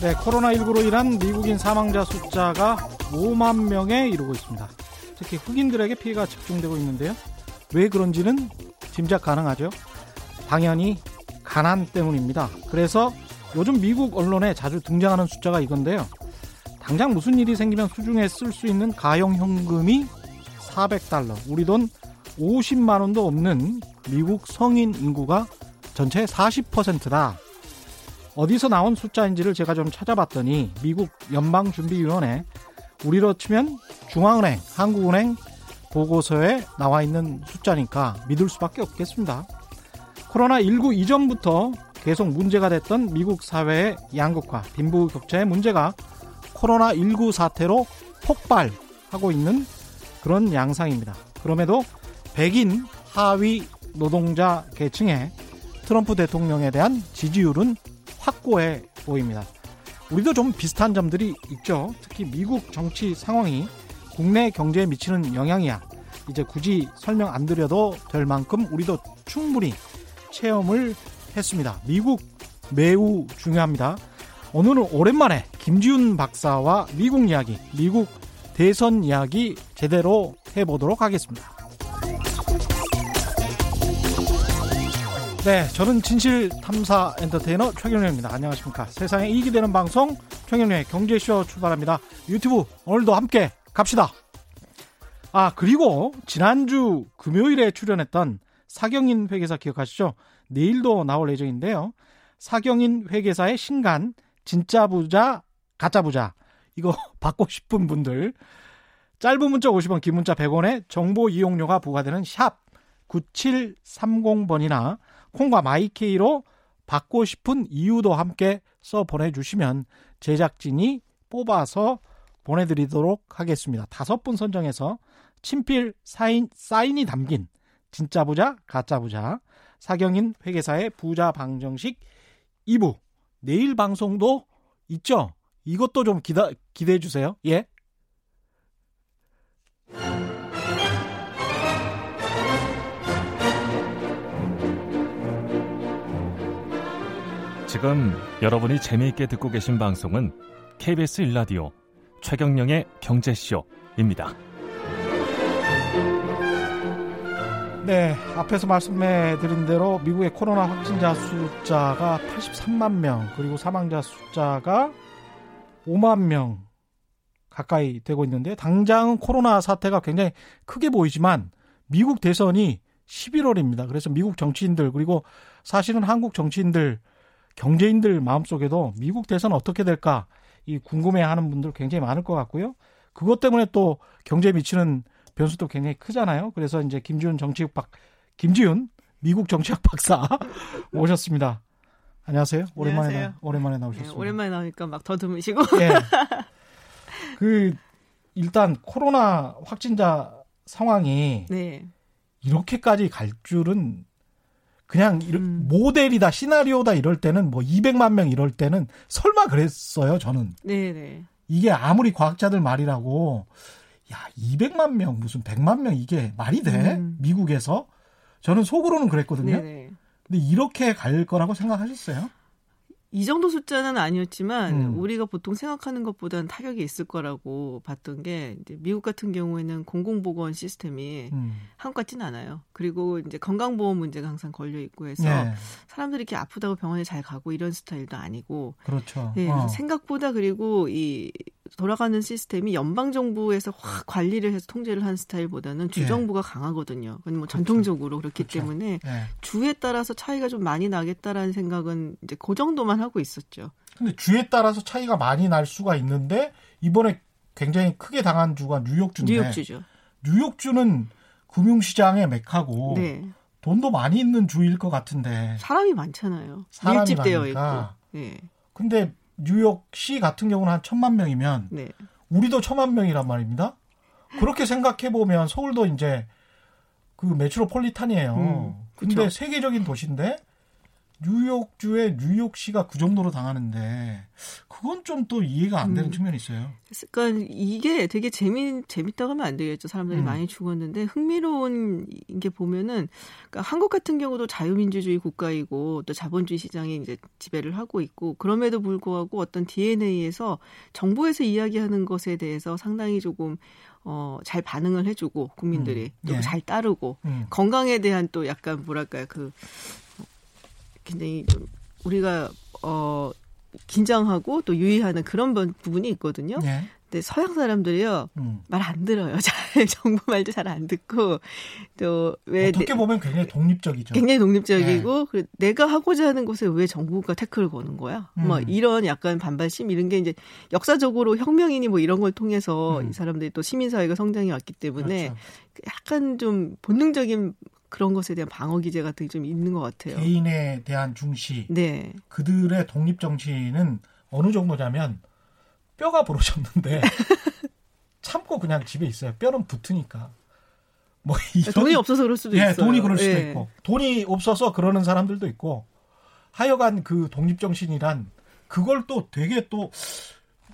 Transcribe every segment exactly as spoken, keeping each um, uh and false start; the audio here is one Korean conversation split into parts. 네, 코로나십구로 인한 미국인 사망자 숫자가 오만 명에 이르고 있습니다. 특히 흑인들에게 피해가 집중되고 있는데요. 왜 그런지는 짐작 가능하죠. 당연히 가난 때문입니다. 그래서 요즘 미국 언론에 자주 등장하는 숫자가 이건데요. 당장 무슨 일이 생기면 수중에 쓸 수 있는 가용현금이 사백 달러, 우리 돈 오십만 원도 없는 미국 성인 인구가 전체의 사십 퍼센트다. 어디서 나온 숫자인지를 제가 좀 찾아봤더니 미국 연방준비위원회, 우리로 치면 중앙은행, 한국은행 보고서에 나와 있는 숫자니까 믿을 수밖에 없겠습니다. 코로나십구 이전부터 계속 문제가 됐던 미국 사회의 양극화, 빈부격차의 문제가 코로나십구 사태로 폭발하고 있는 그런 양상입니다. 그럼에도 백인 하위 노동자 계층의 트럼프 대통령에 대한 지지율은 확고해 보입니다. 우리도 좀 비슷한 점들이 있죠. 특히 미국 정치 상황이 국내 경제에 미치는 영향이야 이제 굳이 설명 안 드려도 될 만큼 우리도 충분히 체험을 했습니다. 미국 매우 중요합니다. 오늘은 오랜만에 김지훈 박사와 미국 이야기, 미국 대선 이야기 제대로 해보도록 하겠습니다. 네, 저는 진실탐사 엔터테이너 최경련입니다. 안녕하십니까. 세상에 이익이 되는 방송 최경련의 경제쇼 출발합니다. 유튜브 오늘도 함께 갑시다. 아, 그리고 지난주 금요일에 출연했던 사경인 회계사 기억하시죠? 내일도 나올 예정인데요. 사경인 회계사의 신간 진짜 부자 가짜 부자 이거 받고 싶은 분들 짧은 문자 오십 원, 긴 문자 백 원에 정보 이용료가 부과되는 샵 구칠삼공 번이나 콩과 마이케이로 받고 싶은 이유도 함께 써 보내주시면 제작진이 뽑아서 보내드리도록 하겠습니다. 다섯 분 선정해서 친필 사인, 사인이 담긴 진짜 부자, 가짜 부자, 사경인 회계사의 부자 방정식 이 부. 내일 방송도 있죠? 이것도 좀 기다, 기대해 주세요. 예. 지금 여러분이 재미있게 듣고 계신 방송은 케이비에스 일 라디오 최경영의 경제쇼입니다. 네, 앞에서 말씀해드린 대로 미국의 코로나 확진자 숫자가 팔십삼만 명, 그리고 사망자 숫자가 오만 명 가까이 되고 있는데, 당장은 코로나 사태가 굉장히 크게 보이지만 미국 대선이 십일월입니다. 그래서 미국 정치인들, 그리고 사실은 한국 정치인들, 경제인들 마음속에도 미국 대선 어떻게 될까 이 궁금해하는 분들 굉장히 많을 것 같고요. 그것 때문에 또 경제에 미치는 변수도 굉장히 크잖아요. 그래서 이제 김지훈 정치학 박 김지훈 미국 정치학 박사 오셨습니다. 안녕하세요. 오랜만에 안녕하세요. 나, 오랜만에 나오셨습니다. 네, 오랜만에 나오니까 막 더듬으시고. 네. 그 일단 코로나 확진자 상황이 네. 이렇게까지 갈 줄은. 그냥 음. 모델이다, 시나리오다 이럴 때는 뭐 이백만 명 이럴 때는 설마 그랬어요, 저는. 네네. 이게 아무리 과학자들 말이라고 야, 이백만 명 무슨 백만 명 이게 말이 돼? 음. 미국에서? 저는 속으로는 그랬거든요. 네네. 근데 이렇게 갈 거라고 생각하셨어요? 이 정도 숫자는 아니었지만 음. 우리가 보통 생각하는 것보다는 타격이 있을 거라고 봤던 게 이제 미국 같은 경우에는 공공보건 시스템이 음. 한국 같지는 않아요. 그리고 이제 건강보험 문제가 항상 걸려 있고 해서 네. 사람들이 이렇게 아프다고 병원에 잘 가고 이런 스타일도 아니고 그렇죠. 네, 어. 생각보다 그리고 이 돌아가는 시스템이 연방 정부에서 확 관리를 해서 통제를 한 스타일보다는 주 정부가 네. 강하거든요. 그건 뭐 그렇죠. 전통적으로 그렇기 그렇죠. 때문에 네. 주에 따라서 차이가 좀 많이 나겠다라는 생각은 이제 그 정도만 하고 있었죠. 근데 주에 따라서 차이가 많이 날 수가 있는데 이번에 굉장히 크게 당한 주가 뉴욕주인데 뉴욕주죠. 뉴욕주는 금융시장의 메카고 네. 돈도 많이 있는 주일 것 같은데 사람이 많잖아요. 사람이 일찍 되어 있고. 네. 근데 뉴욕시 같은 경우는 한 천만 명이면 네. 우리도 천만 명이란 말입니다. 그렇게 생각해보면 서울도 이제 그 메트로폴리탄이에요. 음, 근데 세계적인 도시인데 뉴욕주의 뉴욕시가 그 정도로 당하는데 그건 좀 또 이해가 안 되는 음, 측면이 있어요. 그러니까 이게 되게 재미, 재밌다고 하면 안 되겠죠. 사람들이 음. 많이 죽었는데 흥미로운 게 보면은 그러니까 한국 같은 경우도 자유민주주의 국가이고 또 자본주의 시장에 이제 지배를 하고 있고 그럼에도 불구하고 어떤 디엔에이에서 정부에서 이야기하는 것에 대해서 상당히 조금 어, 잘 반응을 해주고 국민들이 음. 또 예. 잘 따르고 음. 건강에 대한 또 약간 뭐랄까요. 그 굉장히 우리가 어, 긴장하고 또 유의하는 그런 부분이 있거든요. 네. 근데 서양 사람들이요 음. 말 안 들어요. 잘 정부 말도 잘 안 듣고 또 왜 어떻게 내, 보면 굉장히 독립적이죠. 굉장히 독립적이고 네. 내가 하고자 하는 곳에 왜 정부가 태클을 거는 거야? 음. 막 이런 약간 반발심 이런 게 이제 역사적으로 혁명이니 뭐 이런 걸 통해서 음. 이 사람들이 또 시민사회가 성장해 왔기 때문에 그렇죠. 약간 좀 본능적인 그런 것에 대한 방어 기제 같은 게 좀 있는 것 같아요. 개인에 대한 중시. 네. 그들의 독립 정신은 어느 정도냐면 뼈가 부러졌는데 참고 그냥 집에 있어요. 뼈는 붙으니까. 뭐 이런, 돈이 없어서 그럴 수도 예, 있어요. 돈이 그럴 수도 예. 있고. 돈이 없어서 그러는 사람들도 있고. 하여간 그 독립 정신이란 그걸 또 되게 또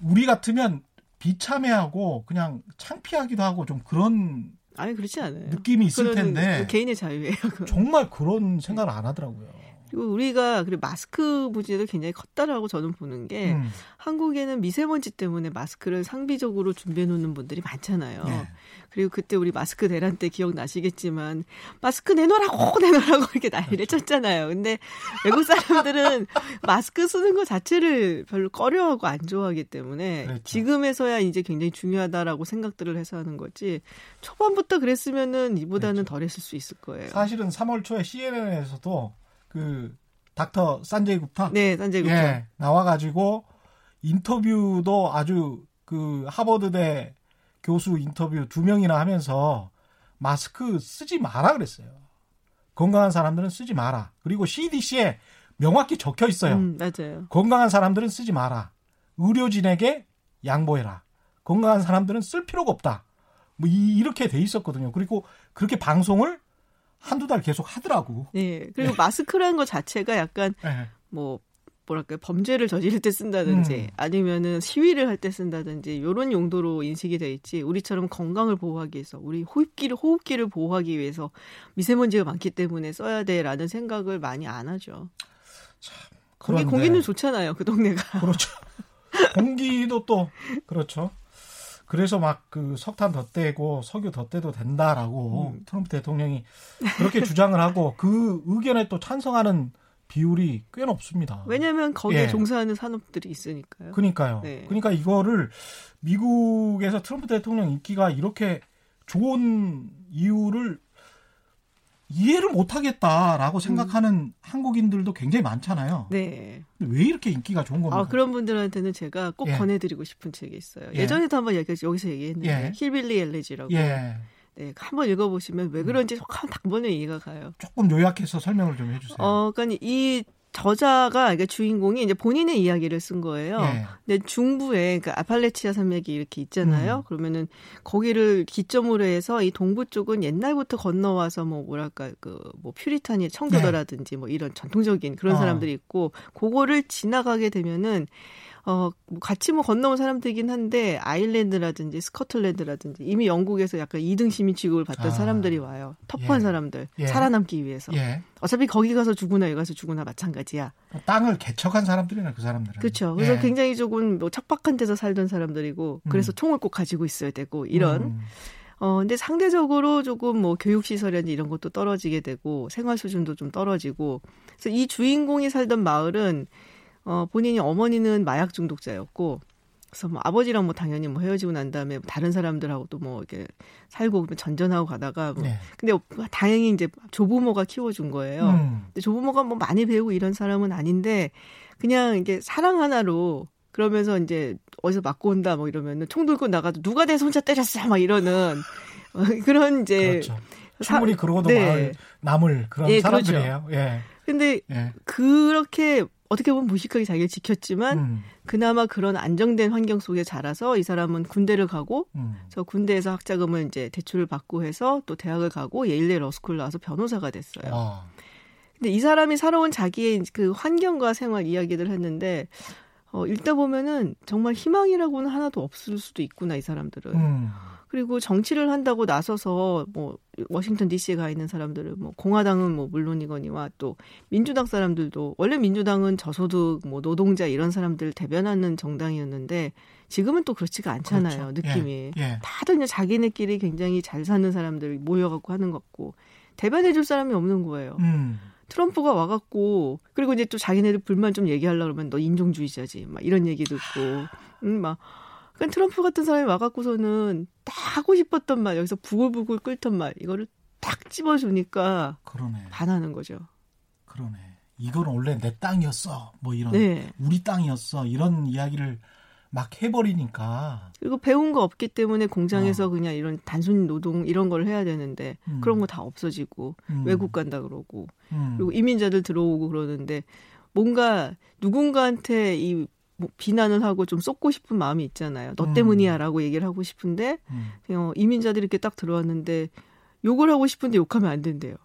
우리 같으면 비참해하고 그냥 창피하기도 하고 좀 그런 아니 그렇지 않아요. 느낌이 있을 텐데 그 개인의 자유예요. 그건. 정말 그런 생각을 안 하더라고요. 그리고 우리가 그리고 마스크 문제도 굉장히 컸다라고 저는 보는 게 음. 한국에는 미세먼지 때문에 마스크를 상비적으로 준비해 놓는 분들이 많잖아요. 네. 그리고 그때 우리 마스크 대란 때 기억나시겠지만 마스크 내놓으라고 내놓으라고 이렇게 난리를 그렇죠. 쳤잖아요. 근데 외국 사람들은 마스크 쓰는 것 자체를 별로 꺼려하고 안 좋아하기 때문에 그렇죠. 지금에서야 이제 굉장히 중요하다라고 생각들을 해서 하는 거지 초반부터 그랬으면은 이보다는 그렇죠. 덜했을 수 있을 거예요. 사실은 삼월 초에 씨엔엔에서도 그 닥터 산제이 굽타 네, 산제이 굽타 예, 나와가지고 인터뷰도 아주 그 하버드대 교수 인터뷰 두 명이나 하면서 마스크 쓰지 마라 그랬어요. 건강한 사람들은 쓰지 마라. 그리고 씨디씨에 명확히 적혀 있어요. 음, 맞아요. 건강한 사람들은 쓰지 마라. 의료진에게 양보해라. 건강한 사람들은 쓸 필요가 없다. 뭐 이, 이렇게 돼 있었거든요. 그리고 그렇게 방송을 한두 달 계속 하더라고. 네. 그리고 네. 마스크라는 것 자체가 약간 네. 뭐 뭐랄까 범죄를 저지를 때 쓴다든지 음. 아니면은 시위를 할 때 쓴다든지 이런 용도로 인식이 돼 있지 우리처럼 건강을 보호하기 위해서 우리 호흡기를 호흡기를 보호하기 위해서 미세먼지가 많기 때문에 써야 돼라는 생각을 많이 안 하죠. 참, 그런데 공기, 공기는 좋잖아요. 그 동네가. 그렇죠. 공기도 또 그렇죠. 그래서 막 그 석탄 덧대고 석유 덧대도 된다라고 음. 트럼프 대통령이 그렇게 주장을 하고 그 의견에 또 찬성하는 비율이 꽤 높습니다. 왜냐하면 거기에 예. 종사하는 산업들이 있으니까요. 그러니까요. 네. 그러니까 이거를 미국에서 트럼프 대통령 인기가 이렇게 좋은 이유를 이해를 못하겠다라고 생각하는 음. 한국인들도 굉장히 많잖아요. 네. 근데 왜 이렇게 인기가 좋은 겁니까? 아, 그런 분들한테는 제가 꼭 예. 권해드리고 싶은 책이 있어요. 예. 예전에도 한번 여기서 얘기했는데 예. 힐빌리 엘리지라고. 예. 네, 한번 읽어보시면 왜 그런지 당번에 이해가 가요. 조금 요약해서 설명을 좀 해주세요. 어, 그러니까 이 저자가 그러니까 주인공이 이제 본인의 이야기를 쓴 거예요. 예. 근데 중부에 그러니까 아팔레치아 산맥이 이렇게 있잖아요. 음. 그러면은 거기를 기점으로 해서 이 동부 쪽은 옛날부터 건너와서 뭐 뭐랄까 그 뭐 퓨리탄이 청교도라든지 예. 뭐 이런 전통적인 그런 어. 사람들이 있고 그거를 지나가게 되면은 어 같이 뭐 건너온 사람들이긴 한데 아일랜드라든지 스코틀랜드라든지 이미 영국에서 약간 이등 시민 취급을 받던 아, 사람들이 와요. 터프한 예, 사람들 예, 살아남기 위해서. 예. 어차피 거기 가서 죽으나 여기 가서 죽으나 마찬가지야. 땅을 개척한 사람들이나 그 사람들은. 그렇죠. 그래서 예. 굉장히 조금 뭐 척박한 데서 살던 사람들이고 그래서 음. 총을 꼭 가지고 있어야 되고 이런. 음. 어, 근데 상대적으로 조금 뭐 교육시설이라든지 이런 것도 떨어지게 되고 생활 수준도 좀 떨어지고. 그래서 이 주인공이 살던 마을은 어, 본인이 어머니는 마약 중독자였고, 그래서 뭐 아버지랑 뭐 당연히 뭐 헤어지고 난 다음에 다른 사람들하고도 뭐 이렇게 살고 전전하고 가다가, 뭐. 네. 근데 다행히 이제 조부모가 키워준 거예요. 음. 근데 조부모가 뭐 많이 배우고 이런 사람은 아닌데, 그냥 이게 사랑 하나로 그러면서 이제 어디서 맞고 온다 뭐 이러면은 총 들고 나가도 누가 내 손자 때렸어 막 이러는 그런 이제. 그렇죠. 충분히 사, 그러고도 네. 남을 그런 네, 사람들이에요. 그렇죠. 예. 근데 예. 그렇게 어떻게 보면 무식하게 자기를 지켰지만 음. 그나마 그런 안정된 환경 속에 자라서 이 사람은 군대를 가고 음. 저 군대에서 학자금을 이제 대출을 받고 해서 또 대학을 가고 예일대 러스쿨 나와서 변호사가 됐어요. 아. 근데 이 사람이 살아온 자기의 그 환경과 생활 이야기를 했는데 어, 읽다 보면은 정말 희망이라고는 하나도 없을 수도 있구나, 이 사람들은. 음. 그리고 정치를 한다고 나서서 뭐 워싱턴 디씨에 가 있는 사람들은 뭐 공화당은 뭐 물론이거니와 또 민주당 사람들도 원래 민주당은 저소득 뭐 노동자 이런 사람들 대변하는 정당이었는데 지금은 또 그렇지가 않잖아요. 그렇죠. 느낌이. 예. 예. 다들 그냥 자기네끼리 굉장히 잘 사는 사람들 모여갖고 하는 것 같고 대변해줄 사람이 없는 거예요. 음. 트럼프가 와갖고 그리고 이제 또 자기네들 불만 좀 얘기하려고 그러면 너 인종주의자지 막 이런 얘기 듣고 음, 막 그러니까 트럼프 같은 사람이 와갖고서는 딱 하고 싶었던 말 여기서 부글부글 끓던 말 이거를 딱 집어주니까 그러네. 반하는 거죠. 그러네. 이건 원래 내 땅이었어 뭐 이런 네. 우리 땅이었어 이런 이야기를 막 해버리니까. 그리고 배운 거 없기 때문에 공장에서 어. 그냥 이런 단순 노동 이런 걸 해야 되는데 음. 그런 거 다 없어지고 음. 외국 간다 그러고 음. 그리고 이민자들 들어오고 그러는데 뭔가 누군가한테 이 뭐 비난을 하고 좀 쏟고 싶은 마음이 있잖아요. 너 때문이야 라고 얘기를 하고 싶은데 음. 그냥 이민자들이 이렇게 딱 들어왔는데 욕을 하고 싶은데 욕하면 안 된대요.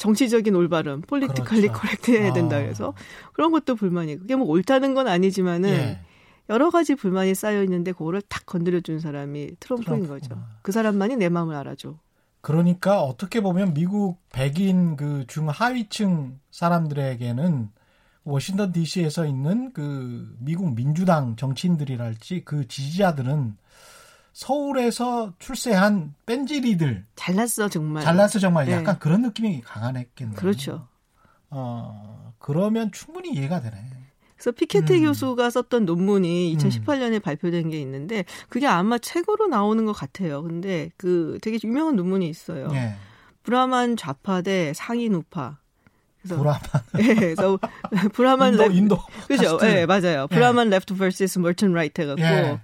정치적인 올바름, 폴리티컬리 그렇죠. 코렉트 해야 된다 그래서 아. 그런 것도 불만이고 그게 뭐 옳다는 건 아니지만은 예. 여러 가지 불만이 쌓여 있는데 그거를 탁 건드려준 사람이 트럼프인 트럼프구나. 거죠. 그 사람만이 내 마음을 알아줘. 그러니까 어떻게 보면 미국 백인 그 중하위층 사람들에게는 워싱턴 디씨에서 있는 그 미국 민주당 정치인들이랄지 그 지지자들은 서울에서 출세한 뺀질이들. 잘났어 정말. 잘났어 정말. 약간 네. 그런 느낌이 강하겠네요. 그렇죠. 어, 그러면 충분히 이해가 되네. 그래서 피케트 음. 교수가 썼던 논문이 이천십팔 년에 음. 발표된 게 있는데 그게 아마 책으로 나오는 것 같아요. 근데 그 되게 유명한 논문이 있어요. 네. 브라만 좌파 대 상인 우파. 그래서 브라만. 예, 그래서 브라만 인도, 레프, 인도. 그죠? 예, 네, 맞아요. 네. 브라만 레프트 vs 멀튼 라이트 해갖고. 네.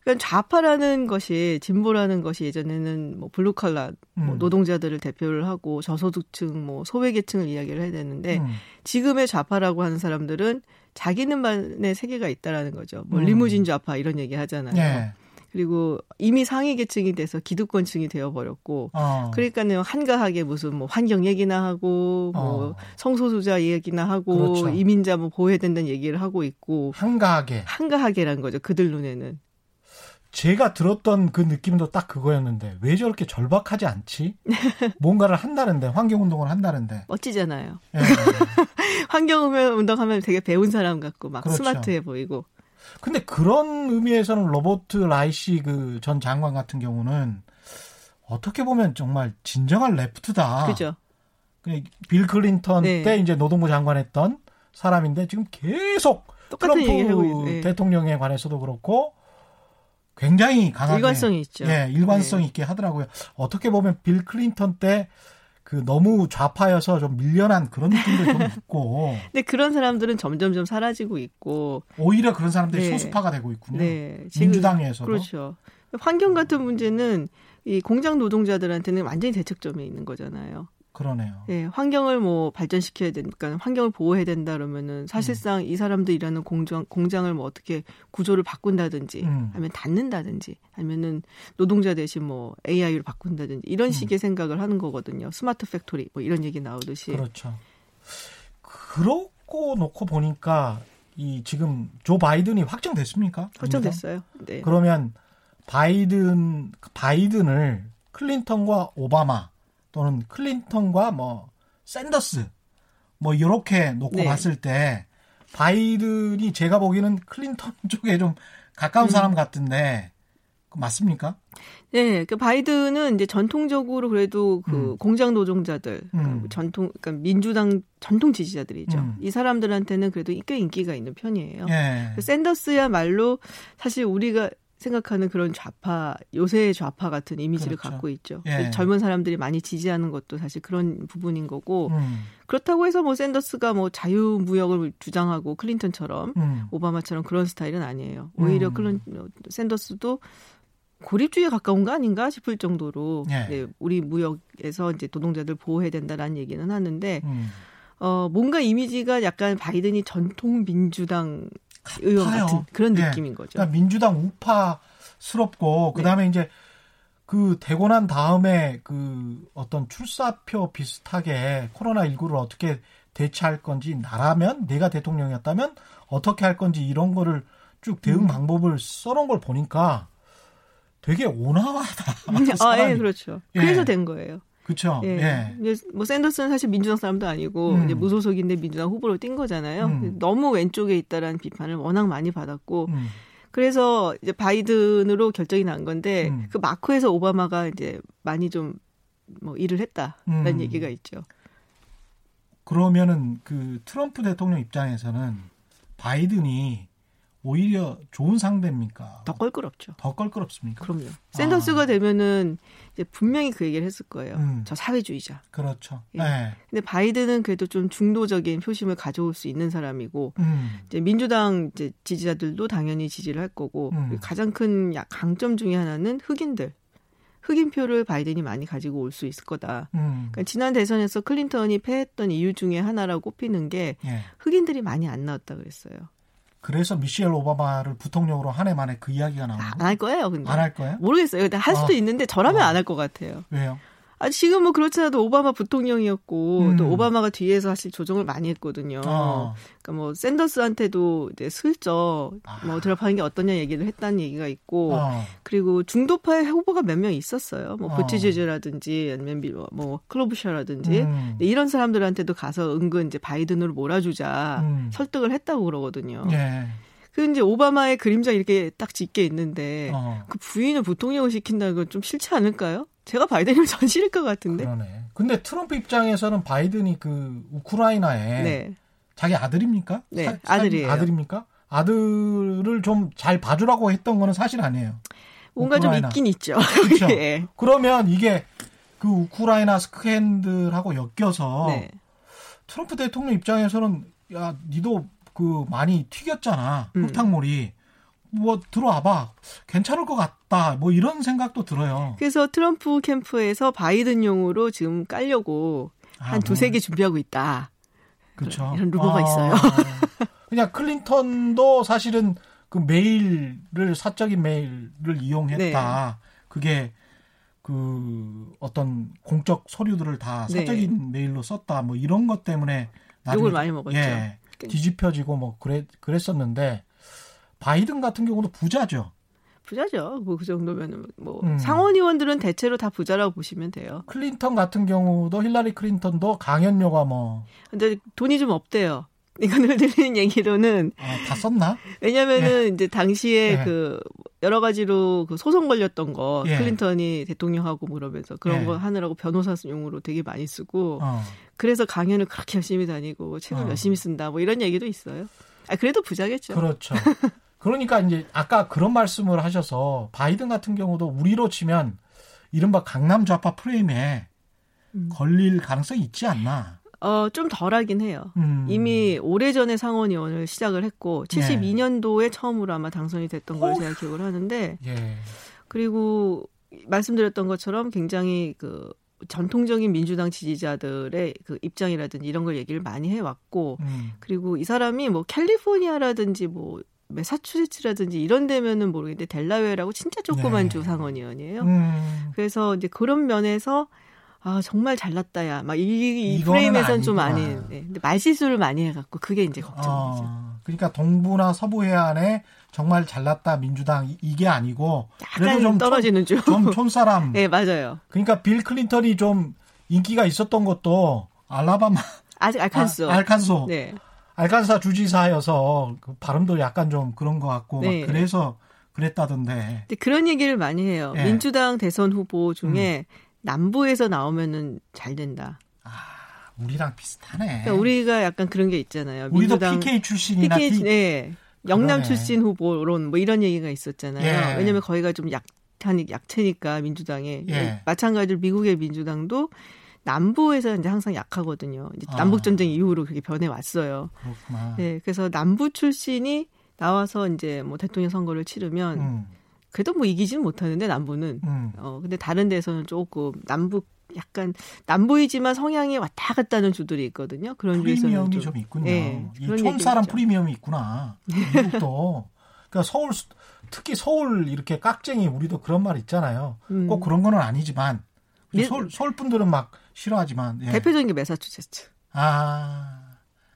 그러니까 좌파라는 것이 진보라는 것이 예전에는 뭐 블루칼라 음. 뭐 노동자들을 대표를 하고 저소득층 뭐 소외계층을 이야기를 해야 되는데 음. 지금의 좌파라고 하는 사람들은 자기는만의 세계가 있다라는 거죠. 뭐 음. 리무진 좌파 이런 얘기 하잖아요. 네. 그리고 이미 상위계층이 돼서 기득권층이 되어버렸고 어. 그러니까는 한가하게 무슨 뭐 환경 얘기나 하고 뭐 어. 성소수자 얘기나 하고 그렇죠. 이민자 뭐 보호해야 된다는 얘기를 하고 있고 한가하게 한가하게란 거죠. 그들 눈에는. 제가 들었던 그 느낌도 딱 그거였는데 왜 저렇게 절박하지 않지? 뭔가를 한다는데 환경운동을 한다는데 멋지잖아요. 네. 환경운동하면 되게 배운 사람 같고 막 그렇죠. 스마트해 보이고. 근데 그런 의미에서는 로버트 라이시 그 전 장관 같은 경우는 어떻게 보면 정말 진정한 레프트다. 그죠. 빌 클린턴 네. 때 이제 노동부 장관했던 사람인데 지금 계속 트럼프 네. 대통령에 관해서도 그렇고. 굉장히 강하게 일관성이 있죠. 예, 일관성 네. 있게 하더라고요. 어떻게 보면 빌 클린턴 때 그 너무 좌파여서 좀 밀려난 그런 느낌도 좀 있고. 근데 그런 사람들은 점점점 사라지고 있고. 오히려 그런 사람들이 네. 소수파가 되고 있군요. 네. 민주당에서도. 그렇죠. 환경 같은 문제는 이 공장 노동자들한테는 완전히 대척점에 있는 거잖아요. 그러네요. 예, 환경을 뭐 발전시켜야 되니까 환경을 보호해야 된다 그러면은 사실상 음. 이 사람들 일하는 공장 공장을 뭐 어떻게 구조를 바꾼다든지 음. 아니면 닫는다든지 아니면은 노동자 대신 뭐 에이아이로 바꾼다든지 이런 식의 음. 생각을 하는 거거든요. 스마트 팩토리 뭐 이런 얘기 나오듯이. 그렇죠. 그러고 놓고 보니까 이 지금 조 바이든이 확정됐습니까? 확정됐어요. 네. 그러면 바이든 바이든을 클린턴과 오바마 또는 클린턴과 뭐 샌더스 뭐 이렇게 놓고 네. 봤을 때 바이든이 제가 보기에는 클린턴 쪽에 좀 가까운 음. 사람 같은데 맞습니까? 네, 그 바이든은 이제 전통적으로 그래도 그 음. 공장 노동자들 음. 전통 그러니까 민주당 전통 지지자들이죠. 음. 이 사람들한테는 그래도 꽤 인기가 있는 편이에요. 네. 그 샌더스야말로 사실 우리가 생각하는 그런 좌파, 요새의 좌파 같은 이미지를 그렇죠. 갖고 있죠. 예. 젊은 사람들이 많이 지지하는 것도 사실 그런 부분인 거고 음. 그렇다고 해서 뭐 샌더스가 뭐 자유무역을 주장하고 클린턴처럼 음. 오바마처럼 그런 스타일은 아니에요. 오히려 음. 클린, 샌더스도 고립주의에 가까운 거 아닌가 싶을 정도로 예. 네, 우리 무역에서 이제 노동자들 보호해야 된다라는 얘기는 하는데 음. 어, 뭔가 이미지가 약간 바이든이 전통 민주당 같아요. 의원 같은 그런 네. 느낌인 거죠. 그러니까 민주당 우파스럽고 그다음에 네. 이제 그 되고 난 다음에 그 어떤 출사표 비슷하게 코로나십구를 어떻게 대처할 건지, 나라면, 내가 대통령이었다면 어떻게 할 건지 이런 거를 쭉 대응 음. 방법을 써놓은 걸 보니까 되게 온화하다. 아, 예, 그렇죠. 예. 그래서 된 거예요. 그렇죠. 예. 예. 뭐 샌더스는 사실 민주당 사람도 아니고 음. 이제 무소속인데 민주당 후보로 뛴 거잖아요. 음. 너무 왼쪽에 있다라는 비판을 워낙 많이 받았고 음. 그래서 이제 바이든으로 결정이 난 건데 음. 그 마크에서 오바마가 이제 많이 좀 뭐 일을 했다라는 음. 얘기가 있죠. 그러면은 그 트럼프 대통령 입장에서는 바이든이 오히려 좋은 상대입니까? 더 껄끄럽죠. 더 껄끄럽습니까? 그럼요. 샌더스가 아. 되면은 이제 분명히 그 얘기를 했을 거예요. 음. 저 사회주의자. 그렇죠. 예. 네. 근데 바이든은 그래도 좀 중도적인 표심을 가져올 수 있는 사람이고, 음. 이제 민주당 이제 지지자들도 당연히 지지를 할 거고, 음. 가장 큰 강점 중에 하나는 흑인들. 흑인 표를 바이든이 많이 가지고 올 수 있을 거다. 음. 그러니까 지난 대선에서 클린턴이 패했던 이유 중에 하나라고 꼽히는 게 예. 흑인들이 많이 안 나왔다 그랬어요. 그래서 미셸 오바마를 부통령으로 한 해 만에 그 이야기가 나오는 거예요? 안 할 거예요. 근데. 안 할 거예요? 모르겠어요. 근데 할 수도 어. 있는데 저라면 어. 안 할 것 같아요. 왜요? 아, 지금 뭐 그렇지 않아도 오바마 부통령이었고 음. 또 오바마가 뒤에서 사실 조정을 많이 했거든요. 어. 그러니까 뭐 샌더스한테도 이제 슬쩍 아. 뭐 드랍하는 게 어떠냐 얘기를 했다는 얘기가 있고 어. 그리고 중도파의 후보가 몇 명 있었어요. 뭐 어. 부티지즈라든지 아니면 뭐 클로브셔라든지 음. 이런 사람들한테도 가서 은근 이제 바이든으로 몰아주자 음. 설득을 했다고 그러거든요. 예. 그 이제 오바마의 그림자 이렇게 딱 짙게 있는데 어. 그 부인을 부통령을 시킨다는 건 좀 싫지 않을까요? 제가 바이든이면 전 싫을 것 같은데. 그러네. 근데 트럼프 입장에서는 바이든이 그 우크라이나에 네. 자기 아들입니까? 네, 사, 아들이에요. 아들입니까? 아들을 좀 잘 봐주라고 했던 거는 사실 아니에요. 뭔가 우크라이나. 좀 있긴 있죠. 그렇죠. 네. 그러면 이게 그 우크라이나 스캔들하고 엮여서 네. 트럼프 대통령 입장에서는 야, 니도 그 많이 튀겼잖아. 흙탕물이. 음. 뭐 들어와봐. 괜찮을 것 같다. 뭐 이런 생각도 들어요. 그래서 트럼프 캠프에서 바이든용으로 지금 깔려고 아, 한 뭐. 두세 개 준비하고 있다. 그렇죠. 이런 루머가 아, 있어요. 그냥 클린턴도 사실은 그 메일을 사적인 메일을 이용했다. 네. 그게 그 어떤 공적 서류들을 다 사적인 네. 메일로 썼다. 뭐 이런 것 때문에 욕을 많이 먹었죠. 예, 뒤집혀지고 뭐 그랬 그랬었는데. 바이든 같은 경우도 부자죠. 부자죠. 뭐 그 정도면 뭐 음. 상원의원들은 대체로 다 부자라고 보시면 돼요. 클린턴 같은 경우도 힐러리 클린턴도 강연료가 뭐. 근데 돈이 좀 없대요. 이거는 들리는 얘기로는. 아, 다 썼나? 왜냐면은 예. 이제 당시에 예. 그 여러 가지로 그 소송 걸렸던 거 예. 클린턴이 대통령하고 뭐 그러면서 그런 예. 거 하느라고 변호사용으로 되게 많이 쓰고 어. 그래서 강연을 그렇게 열심히 다니고 책을 어. 열심히 쓴다 뭐 이런 얘기도 있어요. 아, 그래도 부자겠죠. 그렇죠. 그러니까 이제 아까 그런 말씀을 하셔서 바이든 같은 경우도 우리로 치면 이른바 강남 좌파 프레임에 음. 걸릴 가능성이 있지 않나? 어, 좀 덜하긴 해요. 음. 이미 오래전에 상원의원을 시작을 했고 칠십이 년도에 예. 처음으로 아마 당선이 됐던 걸 제가 기억을 하는데 예. 그리고 말씀드렸던 것처럼 굉장히 그 전통적인 민주당 지지자들의 그 입장이라든지 이런 걸 얘기를 많이 해왔고 음. 그리고 이 사람이 뭐 캘리포니아라든지 뭐 메사추세츠라든지 이런 데면은 모르겠는데 델라웨어라고 진짜 조그만 네. 주 상원의원이에요. 음. 그래서 이제 그런 면에서 아 정말 잘났다야 막 이 이 프레임에선 좀 아닌. 네. 근데 말실수를 많이 해갖고 그게 이제 걱정이죠. 어, 그러니까 동부나 서부 해안에 정말 잘났다 민주당 이게 아니고 그래도 좀 떨어지는 좀, 좀 촌사람. 네 맞아요. 그러니까 빌 클린턴이 좀 인기가 있었던 것도 알라바마 아직 알칸소. 아, 알칸소. 네. 알칸사 주지사여서 그 발음도 약간 좀 그런 것 같고 네. 막 그래서 그랬다던데. 근데 그런 얘기를 많이 해요. 네. 민주당 대선 후보 중에 음. 남부에서 나오면은 잘 된다. 아, 우리랑 비슷하네. 그러니까 우리가 약간 그런 게 있잖아요. 우리도 민주당, 피케이 출신이나 피케이, 피... 네. 영남 그러네. 출신 후보론 뭐 이런 얘기가 있었잖아요. 예. 왜냐하면 거기가 좀 약한 약체니까 민주당에 예. 마찬가지로 미국의 민주당도. 남부에서 이제 항상 약하거든요. 이제 아. 남북 전쟁 이후로 그렇게 변해 왔어요. 그렇구나. 네, 그래서 남부 출신이 나와서 이제 뭐 대통령 선거를 치르면 음. 그래도 뭐 이기진 못하는데 남부는. 음. 어, 근데 다른 데서는 조금 남부 약간 남부이지만 성향이 왔다 갔다 하는 주들이 있거든요. 그런 프리미엄이 좀, 좀 있군요. 네, 이 촌사람 프리미엄이 있구나. 미국도. 그러니까 서울, 특히 서울 이렇게 깍쟁이, 우리도 그런 말 있잖아요. 음. 꼭 그런 거는 아니지만 미... 서울, 서울 분들은 막 싫어하지만 예. 대표적인 게 메사추세츠. 아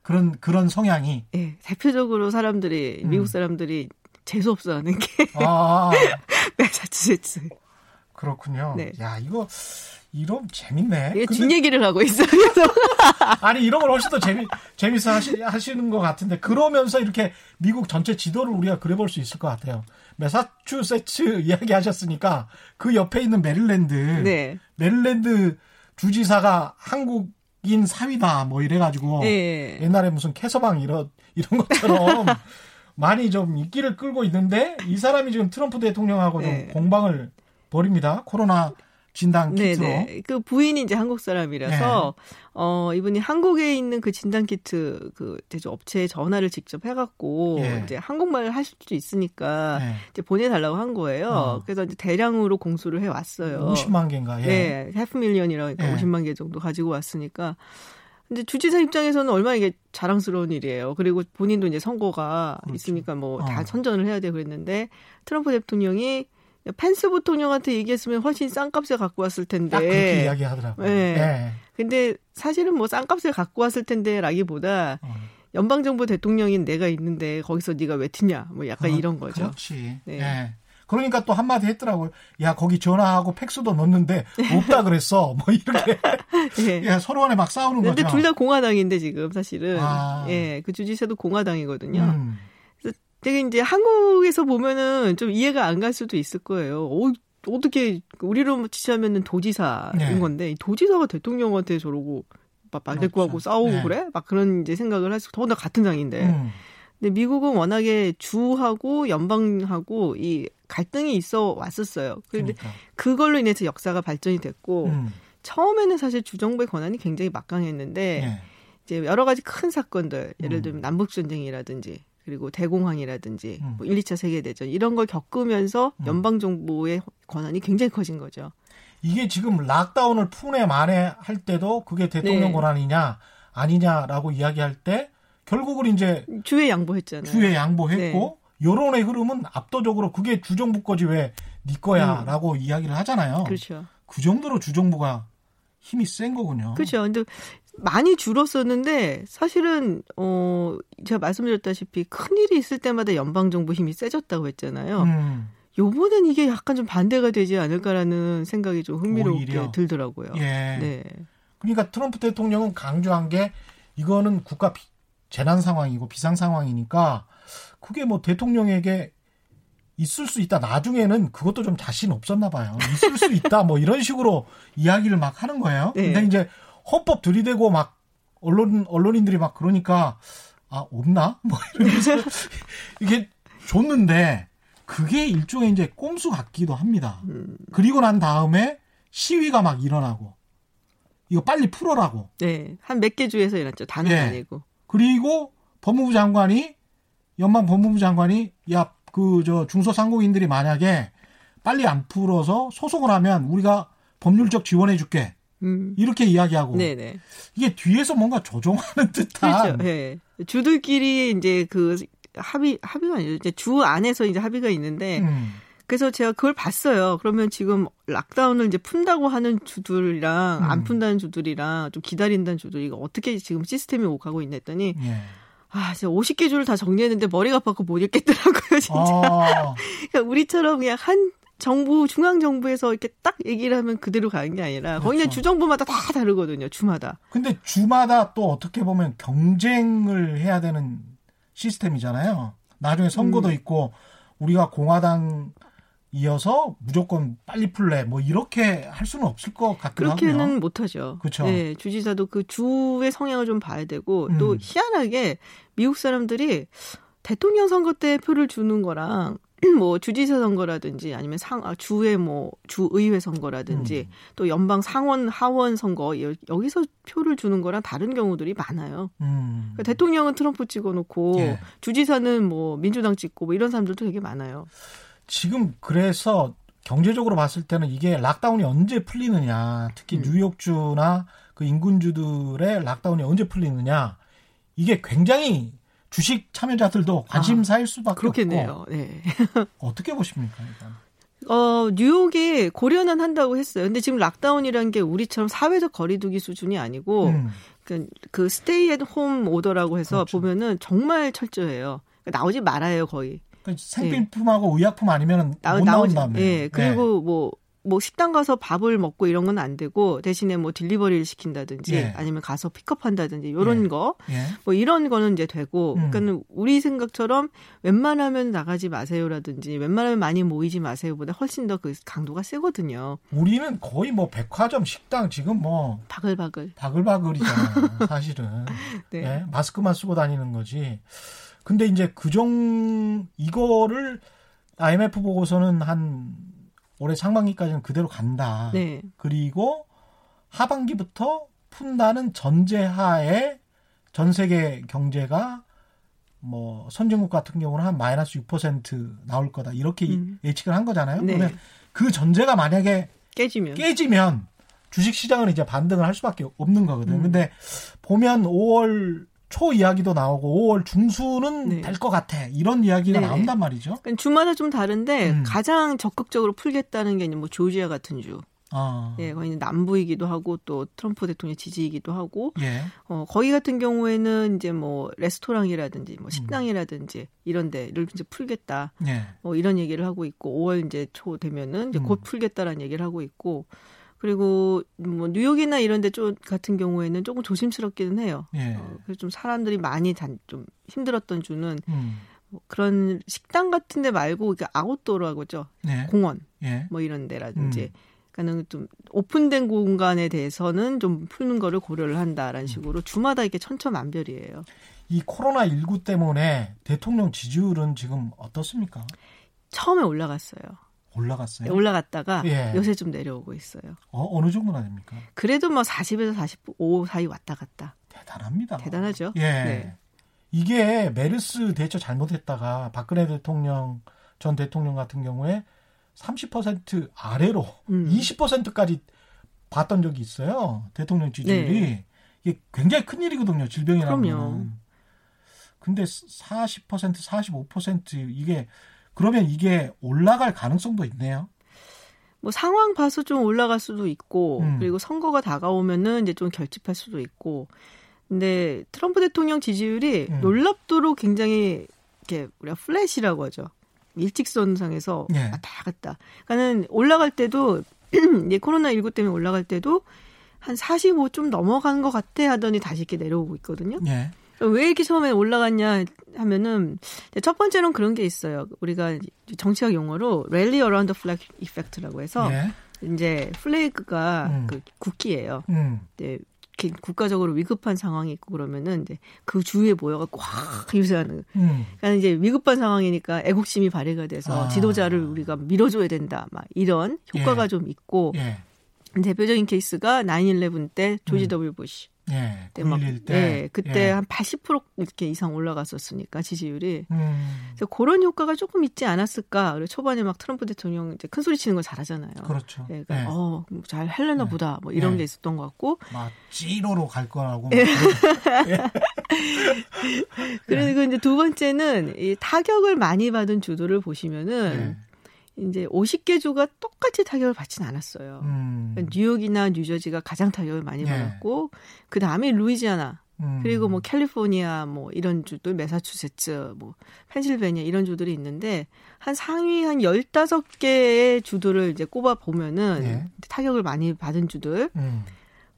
그런 그런 성향이. 예, 대표적으로 사람들이 음. 미국 사람들이 재수 없어하는 게 아. 메사추세츠. 그렇군요. 네. 야 이거. 이런 재밌네. 예, 뒷 얘기를 하고 있어요. 아니 이런 걸 훨씬 더 재미 재밌어 하시, 하시는 것 같은데 그러면서 이렇게 미국 전체 지도를 우리가 그려볼 수 있을 것 같아요. 메사추세츠 이야기하셨으니까 그 옆에 있는 메릴랜드, 네. 메릴랜드 주지사가 한국인 사위다 뭐 이래가지고 네. 옛날에 무슨 캐서방 이런 이런 것처럼 많이 좀 인기를 끌고 있는데 이 사람이 지금 트럼프 대통령하고 네. 좀 공방을 벌입니다. 코로나 진단 키트로. 네네. 그 부인이 이제 한국 사람이라서 네. 어 이분이 한국에 있는 그 진단 키트 그 제조 업체에 전화를 직접 해갖고 네. 이제 한국말을 할 수도 있으니까 네. 이제 보내달라고 한 거예요. 어. 그래서 이제 대량으로 공수를 해 왔어요. 오십만 개인가. 예. 네, 해프 밀리언이라니까 네. 오십만 개 정도 가지고 왔으니까. 근데 주지사 입장에서는 얼마나 이게 자랑스러운 일이에요. 그리고 본인도 이제 선거가 그렇죠. 있으니까 뭐 다 어. 선전을 해야 되고 그랬는데 트럼프 대통령이 펜스 부통령한테 얘기했으면 훨씬 싼 값에 갖고 왔을 텐데. 딱 그렇게 이야기하더라고요. 네. 네. 근데 사실은 뭐 싼 값에 갖고 왔을 텐데라기보다 어. 연방정부 대통령인 내가 있는데 거기서 네가 왜 튀냐. 뭐 약간 어, 이런 거죠. 그렇지. 네. 네. 그러니까 또 한마디 했더라고요. 야 거기 전화하고 팩스도 넣었는데 없다 그랬어. 뭐 이렇게. 네. 야, 서로 간에 막 싸우는 근데 거죠. 근데 둘 다 공화당인데 지금 사실은. 아. 예, 그 주지사도 공화당이거든요. 음. 되게 이제 한국에서 보면은 좀 이해가 안 갈 수도 있을 거예요. 어, 어떻게 우리로 치자면은 도지사인 네. 건데 도지사가 대통령한테 저러고 막 말대꾸하고 싸우고 네. 그래? 막 그런 이제 생각을 할 수. 더군다나 같은 당인데. 음. 근데 미국은 워낙에 주하고 연방하고 이 갈등이 있어 왔었어요. 그런데 그러니까. 그걸로 인해서 역사가 발전이 됐고 음. 처음에는 사실 주정부의 권한이 굉장히 막강했는데 네. 이제 여러 가지 큰 사건들 예를 들면 음. 남북 전쟁이라든지. 그리고 대공황이라든지 음. 뭐 일, 이 차 세계대전 이런 걸 겪으면서 연방정부의 권한이 굉장히 커진 거죠. 이게 지금 락다운을 푼에 만에 할 때도 그게 대통령 네. 권한이냐 아니냐라고 이야기할 때 결국은 이제 주에 양보했잖아요. 주에 양보했고 네. 여론의 흐름은 압도적으로 그게 주정부 거지 왜 네 거야 음. 라고 이야기를 하잖아요. 그렇죠. 그 정도로 주정부가 힘이 센 거군요. 그렇죠. 근데 많이 줄었었는데 사실은 어 제가 말씀드렸다시피 큰일이 있을 때마다 연방정부 힘이 세졌다고 했잖아요. 음. 요번엔 이게 약간 좀 반대가 되지 않을까라는 생각이 좀 흥미롭게 오히려. 들더라고요. 예. 네. 그러니까 트럼프 대통령은 강조한 게 이거는 국가 비, 재난 상황이고 비상 상황이니까 그게 뭐 대통령에게 있을 수 있다. 나중에는 그것도 좀 자신 없었나 봐요. 있을 수 있다. 뭐 이런 식으로 이야기를 막 하는 거예요. 네. 근데 이제 헌법 들이대고 막 언론 언론인들이 막 그러니까 아 없나 뭐 이러면서 이게 줬는데 그게 일종의 이제 꼼수 같기도 합니다. 음. 그리고 난 다음에 시위가 막 일어나고 이거 빨리 풀어라고. 네, 한 몇 개 주에서 일어났죠. 다는 네. 아니고. 그리고 법무부 장관이 연방 법무부 장관이 야 그 저 중소상공인들이 만약에 빨리 안 풀어서 소송을 하면 우리가 법률적 지원해줄게. 음. 이렇게 이야기하고 네네. 이게 뒤에서 뭔가 조종하는 듯한 그렇죠. 네. 주들끼리 이제 그 합의 합의가 아니죠. 이제 주 안에서 이제 합의가 있는데 음. 그래서 제가 그걸 봤어요. 그러면 지금 락다운을 이제 푼다고 하는 주들이랑 음. 안 푼다는 주들이랑 좀 기다린다는 주들 이거 어떻게 지금 시스템이 오가고 있나 했더니 예. 아, 진짜 오십 개 주를 다 정리했는데 머리가 아파서 못 읽겠더라고요, 진짜. 아. 그러니까 우리처럼 그냥 한 정부, 중앙정부에서 이렇게 딱 얘기를 하면 그대로 가는 게 아니라, 거기는 그렇죠. 주정부마다 다 다르거든요, 주마다. 근데 주마다 또 어떻게 보면 경쟁을 해야 되는 시스템이잖아요. 나중에 선거도 음. 있고, 우리가 공화당 이어서 무조건 빨리 풀래, 뭐 이렇게 할 수는 없을 것 같더라고요. 그렇게는 못하죠. 그렇죠. 네, 주지사도 그 주의 성향을 좀 봐야 되고, 음. 또 희한하게 미국 사람들이 대통령 선거 때 표를 주는 거랑, 뭐 주지사 선거라든지 아니면 상 주의 뭐 주의회 선거라든지 음. 또 연방 상원 하원 선거 여기서 표를 주는 거랑 다른 경우들이 많아요. 음. 그러니까 대통령은 트럼프 찍어놓고 예. 주지사는 뭐 민주당 찍고 뭐 이런 사람들도 되게 많아요. 지금 그래서 경제적으로 봤을 때는 이게 락다운이 언제 풀리느냐, 특히 음. 뉴욕주나 그 인근주들의 락다운이 언제 풀리느냐 이게 굉장히 주식 참여자들도 관심사일 수밖에 아, 그렇겠네요. 없고. 네. 어떻게 보십니까? 일단. 어, 뉴욕이 고려는 한다고 했어요. 근데 지금 락다운이라는 게 우리처럼 사회적 거리두기 수준이 아니고 음. 그, 그 스테이 앳 홈 오더라고 해서 그렇죠. 보면은 정말 철저해요. 그러니까 나오지 말아요 거의. 그러니까 생필품하고 예. 의약품 아니면 못 나온다며. 예. 그리고 네. 뭐. 뭐 식당 가서 밥을 먹고 이런 건 안 되고 대신에 뭐 딜리버리를 시킨다든지 예. 아니면 가서 픽업한다든지 이런 예. 거 뭐 이런 거는 이제 되고 음. 그러니까 우리 생각처럼 웬만하면 나가지 마세요라든지 웬만하면 많이 모이지 마세요보다 훨씬 더 그 강도가 세거든요. 우리는 거의 뭐 백화점, 식당 지금 뭐 바글바글 바글바글이잖아요. 사실은 네. 네. 마스크만 쓰고 다니는 거지. 근데 이제 그정 이거를 아이엠에프 보고서는 한 올해 상반기까지는 그대로 간다. 네. 그리고 하반기부터 푼다는 전제하에 전 세계 경제가 뭐 선진국 같은 경우는 한 마이너스 육 퍼센트 나올 거다. 이렇게 음. 예측을 한 거잖아요. 네. 그러면 그 전제가 만약에 깨지면, 깨지면 주식시장은 이제 반등을 할 수밖에 없는 거거든요. 음. 근데 보면 오월 초 이야기도 나오고 오월 중순은 네. 될 것 같아. 이런 이야기가 네. 나온단 말이죠. 그러니까 주마다 좀 다른데 음. 가장 적극적으로 풀겠다는 게 이제 뭐 조지아 같은 주. 아. 예, 거기 남부이기도 하고 또 트럼프 대통령 지지이기도 하고. 예. 어, 거기 같은 경우에는 이제 뭐 레스토랑이라든지 뭐 식당이라든지 음. 이런 데를 이제 풀겠다. 예. 뭐 이런 얘기를 하고 있고 오월 이제 초 되면은 이제 음. 곧 풀겠다라는 얘기를 하고 있고. 그리고 뭐 뉴욕이나 이런 데 쪽 같은 경우에는 조금 조심스럽기는 해요. 예. 어, 그래서 좀 사람들이 많이 단, 좀 힘들었던 주는 음. 뭐 그런 식당 같은 데 말고 그러니까 아웃도어라고 하죠. 예. 공원 예. 뭐 이런 데라든지. 음. 그러니까는 좀 오픈된 공간에 대해서는 좀 푸는 거를 고려를 한다라는 식으로 주마다 이렇게 천차만별이에요. 이 코로나십구 때문에 대통령 지지율은 지금 어떻습니까? 처음에 올라갔어요. 올라갔어요. 올라갔다가 예. 요새 좀 내려오고 있어요. 어, 어느 정도나 됩니까? 그래도 뭐 사십에서 사십오 사이 왔다 갔다. 대단합니다. 대단하죠. 예. 네. 이게 메르스 대처 잘못했다가 박근혜 대통령 전 대통령 같은 경우에 삼십 퍼센트 아래로 음. 이십 퍼센트까지 봤던 적이 있어요. 대통령 지지율이. 네. 이게 굉장히 큰 일이거든요. 질병이라는 거는. 근데 사십 퍼센트, 사십오 퍼센트 이게 그러면 이게 올라갈 가능성도 있네요. 뭐 상황 봐서 좀 올라갈 수도 있고, 음. 그리고 선거가 다가오면은 이제 좀 결집할 수도 있고. 근데 트럼프 대통령 지지율이 음. 놀랍도록 굉장히 이렇게 우리가 플랫이라고 하죠. 일직선상에서 네. 왔다 갔다. 그러니까는 올라갈 때도 코로나십구 때문에 올라갈 때도 한 사십오 좀 넘어간 것 같아 하더니 다시 이렇게 내려오고 있거든요. 네. 왜 이렇게 처음에 올라갔냐 하면은 첫 번째로는 그런 게 있어요. 우리가 정치학 용어로 rally around the flag effect라고 해서 예. 이제 플래그가 음. 그 국기예요. 음. 이제 국가적으로 위급한 상황이 있고 그러면은 이제 그 주위에 모여가 꽉 유세하는. 음. 그러니까 이제 위급한 상황이니까 애국심이 발휘가 돼서 아. 지도자를 우리가 밀어줘야 된다. 막 이런 효과가 예. 좀 있고 예. 대표적인 케이스가 나인 일레븐 때 조지 음. 더블유 부시. 예, 그때 막, 때. 예, 그때 예. 한 팔십 퍼센트 이렇게 이상 올라갔었으니까 지지율이. 음. 그래서 그런 효과가 조금 있지 않았을까. 그리고 초반에 막 트럼프 대통령 이제 큰 소리 치는 거 잘하잖아요. 그렇죠. 예, 그러니까 예. 어, 잘 할려나 예. 보다. 뭐 이런 예. 게 있었던 것 같고. 막 찌로로 갈 거라고. 예. 그리고 예. 이제 두 번째는 이 타격을 많이 받은 주도를 보시면은. 예. 이제 오십 개 주가 똑같이 타격을 받진 않았어요. 음. 그러니까 뉴욕이나 뉴저지가 가장 타격을 많이 예. 받았고 그 다음에 루이지아나 음. 그리고 뭐 캘리포니아 뭐 이런 주들 메사추세츠 뭐 펜실베니아 이런 주들이 있는데 한 상위 한 열다섯 개의 주들을 이제 꼽아 보면은 예. 타격을 많이 받은 주들 음.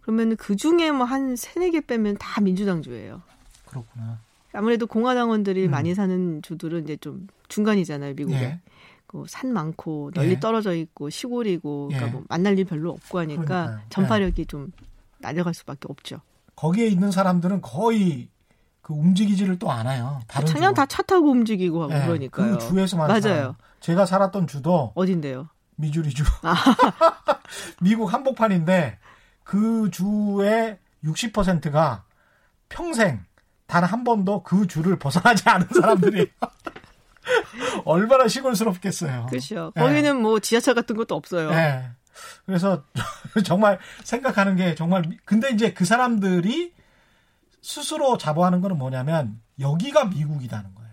그러면 그 중에 뭐 한 세네 개 빼면 다 민주당 주예요. 그렇구나. 아무래도 공화당원들이 음. 많이 사는 주들은 이제 좀 중간이잖아요, 미국에. 예. 산 많고 널리 예. 떨어져 있고 시골이고 그러니까 예. 뭐 만날 일 별로 없고 하니까 그러니까요. 전파력이 예. 좀 날려갈 수밖에 없죠. 거기에 있는 사람들은 거의 그 움직이지를 또 않아요. 그냥 다 차 타고 움직이고 하고 예. 그러니까요. 그 주에서만 맞아요. 사람. 제가 살았던 주도 어딘데요? 미주리주. 아. 미국 한복판인데 그 주의 육십 퍼센트가 평생 단 한 번도 그 주를 벗어나지 않은 사람들이에요. 얼마나 시골스럽겠어요. 그렇죠. 거기는 예. 뭐 지하철 같은 것도 없어요. 예. 그래서 정말 생각하는 게 정말 근데 이제 그 사람들이 스스로 자부하는 거는 뭐냐면 여기가 미국이라는 거예요.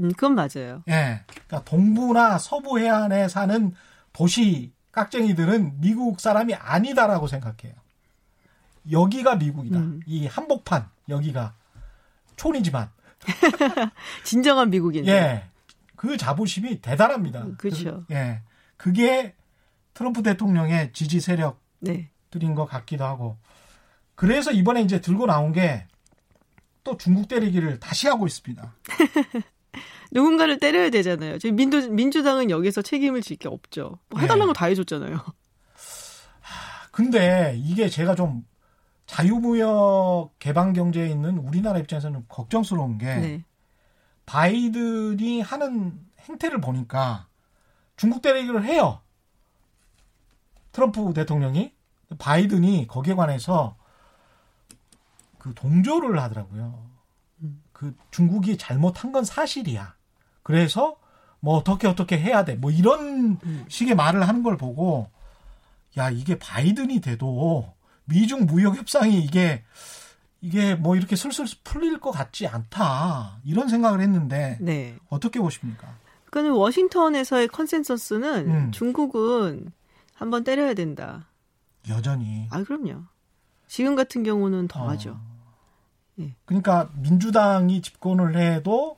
음, 그건 맞아요. 예, 그러니까 동부나 서부 해안에 사는 도시 깍쟁이들은 미국 사람이 아니다라고 생각해요. 여기가 미국이다. 음. 이 한복판 여기가 촌이지만 진정한 미국인데. 예, 그 자부심이 대단합니다. 그렇죠. 그, 예, 그게 트럼프 대통령의 지지 세력 네. 드린 것 같기도 하고. 그래서 이번에 이제 들고 나온 게 또 중국 때리기를 다시 하고 있습니다. 누군가를 때려야 되잖아요. 저희 민주, 민주당은 여기서 책임을 질 게 없죠. 뭐 해달라는 네. 거 다 해줬잖아요. 하, 근데 이게 제가 좀 자유무역 개방경제에 있는 우리나라 입장에서는 걱정스러운 게 네. 바이든이 하는 행태를 보니까 중국 때리기를 해요. 트럼프 대통령이. 바이든이 거기에 관해서 그 동조를 하더라고요. 그 중국이 잘못한 건 사실이야. 그래서 뭐 어떻게 어떻게 해야 돼. 뭐 이런 음. 식의 말을 하는 걸 보고 야, 이게 바이든이 돼도 미중 무역 협상이 이게 이게 뭐 이렇게 슬슬 풀릴 것 같지 않다. 이런 생각을 했는데 네. 어떻게 보십니까? 그러니까 워싱턴에서의 컨센서스는 음. 중국은 한번 때려야 된다. 여전히. 아, 그럼요. 지금 같은 경우는 더하죠. 어. 예. 그러니까 민주당이 집권을 해도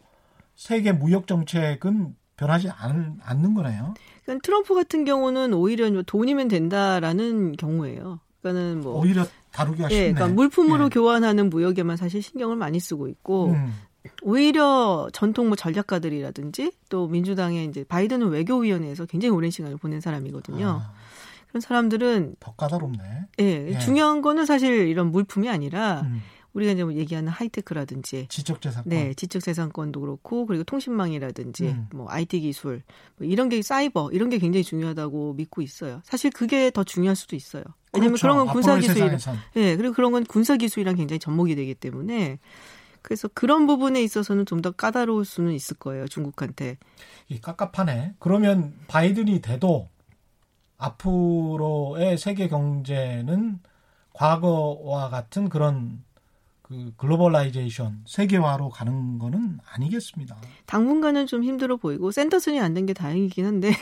세계 무역 정책은 변하지 않, 않는 거네요. 그러니까 트럼프 같은 경우는 오히려 돈이면 된다라는 경우예요. 그러니까는 뭐 오히려 다루기가 쉽네. 예, 그러니까 물품으로 예. 교환하는 무역에만 사실 신경을 많이 쓰고 있고 음. 오히려 전통 뭐 전략가들이라든지 또 민주당의 이제 바이든은 외교위원회에서 굉장히 오랜 시간을 보낸 사람이거든요. 아. 그런 사람들은 더 까다롭네. 예, 예. 중요한 거는 사실 이런 물품이 아니라 음. 우리가 이제 뭐 얘기하는 하이테크라든지 지적재산권, 네, 지적재산권도 그렇고 그리고 통신망이라든지 음. 뭐 아이티 기술 뭐 이런 게 사이버 이런 게 굉장히 중요하다고 믿고 있어요. 사실 그게 더 중요할 수도 있어요. 왜냐하면 그렇죠. 그런 건 군사 기술이랑, 예, 그리고 그런 건 군사 기술이랑 굉장히 접목이 되기 때문에 그래서 그런 부분에 있어서는 좀 더 까다로울 수는 있을 거예요, 중국한테. 이 깝깝하네. 그러면 바이든이 돼도 앞으로의 세계 경제는 과거와 같은 그런 그 글로벌라이제이션, 세계화로 가는 거는 아니겠습니다. 당분간은 좀 힘들어 보이고 샌더슨이 안 된 게 다행이긴 한데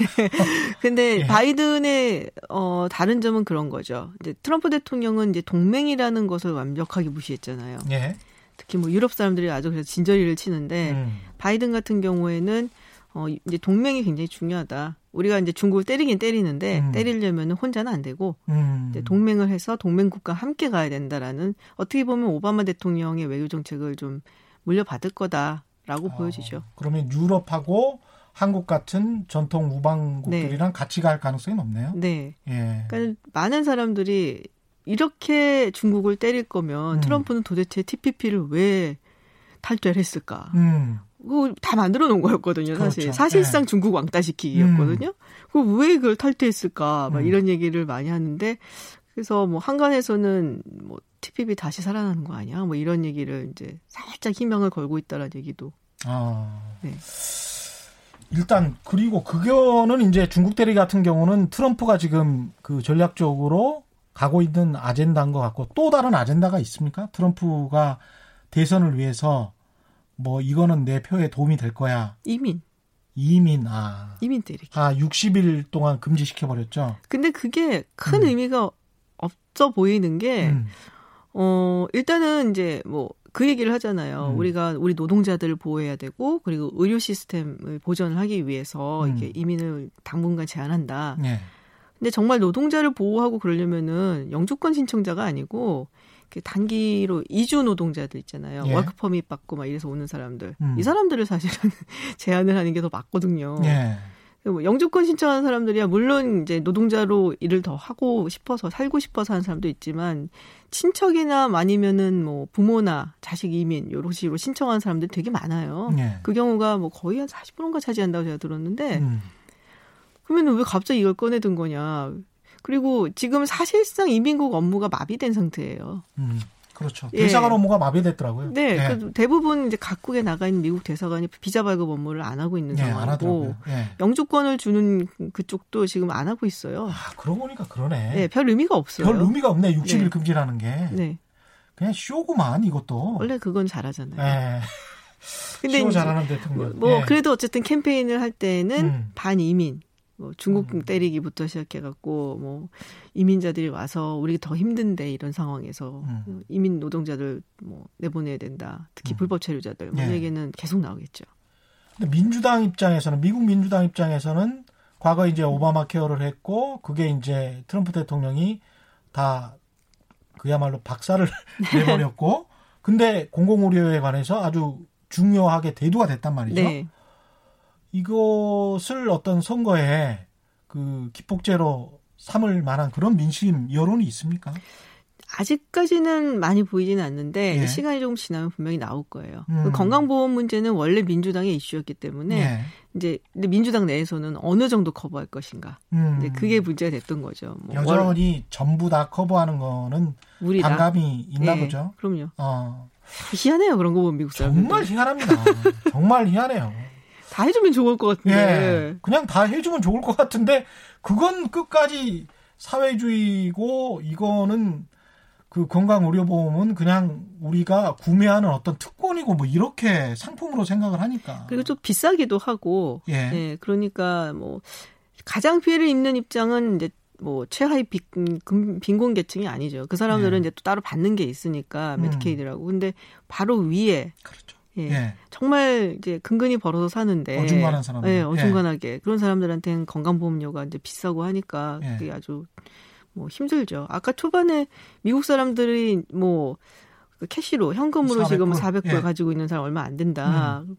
근데 예. 바이든의 어, 다른 점은 그런 거죠. 이제 트럼프 대통령은 이제 동맹이라는 것을 완벽하게 무시했잖아요. 예. 특히 뭐 유럽 사람들이 아주 그래서 진저리를 치는데 음. 바이든 같은 경우에는 어, 이제 동맹이 굉장히 중요하다. 우리가 이제 중국을 때리긴 때리는데 음. 때리려면 혼자는 안 되고 음. 이제 동맹을 해서 동맹국과 함께 가야 된다라는 어떻게 보면 오바마 대통령의 외교 정책을 좀 물려받을 거다라고 어, 보여지죠. 그러면 유럽하고 한국 같은 전통 우방국들이랑 네. 같이 갈 가능성이 높네요. 네. 예. 그러니까 많은 사람들이 이렇게 중국을 때릴 거면 음. 트럼프는 도대체 티피피를 왜 탈퇴를 했을까? 음. 그거 다 만들어 놓은 거였거든요, 사실. 그렇죠. 사실상 네. 중국 왕따시키기였거든요. 음. 그거 왜 그걸 탈퇴했을까, 막 음. 이런 얘기를 많이 하는데, 그래서 뭐 한간에서는 뭐 티피피 다시 살아나는 거 아니야? 뭐 이런 얘기를 이제 살짝 희명을 걸고 있다라는 얘기도. 아. 네. 일단, 그리고 그거는 이제 중국 대리 같은 경우는 트럼프가 지금 그 전략적으로 가고 있는 아젠다인 것 같고 또 다른 아젠다가 있습니까? 트럼프가 대선을 위해서 뭐 이거는 내 표에 도움이 될 거야. 이민. 이민. 아. 이민 때리기. 아, 육십 일 동안 금지시켜 버렸죠. 근데 그게 큰 음. 의미가 없어 보이는 게 음. 어, 일단은 이제 뭐 그 얘기를 하잖아요. 음. 우리가 우리 노동자들을 보호해야 되고 그리고 의료 시스템을 보전을 하기 위해서 음. 이게 이민을 당분간 제한한다. 네. 근데 정말 노동자를 보호하고 그러려면은 영주권 신청자가 아니고 단기로 이주 노동자들 있잖아요. 예. 워크퍼밋 받고 막 이래서 오는 사람들. 음. 이 사람들을 사실은 제한을 하는 게 더 맞거든요. 예. 뭐 영주권 신청하는 사람들이야 물론 이제 노동자로 일을 더 하고 싶어서 살고 싶어서 하는 사람도 있지만 친척이나 아니면은 뭐 부모나 자식 이민 이런 식으로 신청하는 사람들이 되게 많아요. 예. 그 경우가 뭐 거의 한 사십 퍼센트가 차지한다고 제가 들었는데 음. 그러면 왜 갑자기 이걸 꺼내든 거냐? 그리고 지금 사실상 이민국 업무가 마비된 상태예요. 음, 그렇죠. 대사관 예. 업무가 마비됐더라고요. 네, 네. 그러니까 대부분 이제 각국에 나가 있는 미국 대사관이 비자 발급 업무를 안 하고 있는 네, 상황이고 네. 영주권을 주는 그쪽도 지금 안 하고 있어요. 아, 그러고 보니까 그러네. 네, 별 의미가 없어요. 별 의미가 없네. 육십 일 네. 금지라는 게. 네. 그냥 쇼구만 이것도. 원래 그건 잘하잖아요. 네. 근데 쇼 잘하는 대통령. 뭐 예. 그래도 어쨌든 캠페인을 할 때는 음. 반이민, 뭐 중국 음. 때리기부터 시작해갖고 뭐 이민자들이 와서 우리 더 힘든데 이런 상황에서 음. 이민 노동자들 뭐 내보내야 된다. 특히 음. 불법 체류자들 뭐 예. 얘기는 계속 나오겠죠. 근데 민주당 입장에서는 미국 민주당 입장에서는 과거 이제 오바마 케어를 했고 그게 이제 트럼프 대통령이 다 그야말로 박살을 내버렸고 근데 공공의료에 관해서 아주 중요하게 대두가 됐단 말이죠. 네. 이것을 어떤 선거에 그 기폭제로 삼을 만한 그런 민심 여론이 있습니까? 아직까지는 많이 보이지는 않는데 예. 시간이 조금 지나면 분명히 나올 거예요. 음. 그 건강보험 문제는 원래 민주당의 이슈였기 때문에 예. 이제 근데 민주당 내에서는 어느 정도 커버할 것인가. 음. 이제 그게 문제가 됐던 거죠. 뭐 여전히 월... 전부 다 커버하는 거는 무리다. 반감이 있나 예. 보죠. 그럼요. 어. 희한해요. 그런 거 보면 미국 사람들. 정말 희한합니다. 정말 희한해요. 다 해주면 좋을 것 같은데. 예. 그냥 다 해주면 좋을 것 같은데 그건 끝까지 사회주의고 이거는 그 건강의료보험은 그냥 우리가 구매하는 어떤 특권이고 뭐 이렇게 상품으로 생각을 하니까. 그리고 좀 비싸기도 하고. 예. 예 그러니까 뭐 가장 피해를 입는 입장은 이제 뭐 최하위 빈곤 계층이 아니죠. 그 사람들은 예. 이제 또 따로 받는 게 있으니까 메디케이드라고. 음. 근데 바로 위에. 그렇죠. 예. 예. 정말 이제 근근히 벌어서 사는데. 어중간한 사람들. 예. 어중간하게 예. 그런 사람들한테는 건강보험료가 이제 비싸고 하니까 그게 예. 아주. 뭐 힘들죠. 아까 초반에 미국 사람들이 뭐 캐시로 현금으로 사백 불? 지금 사백 불 예. 가지고 있는 사람 얼마 안 된다. 음.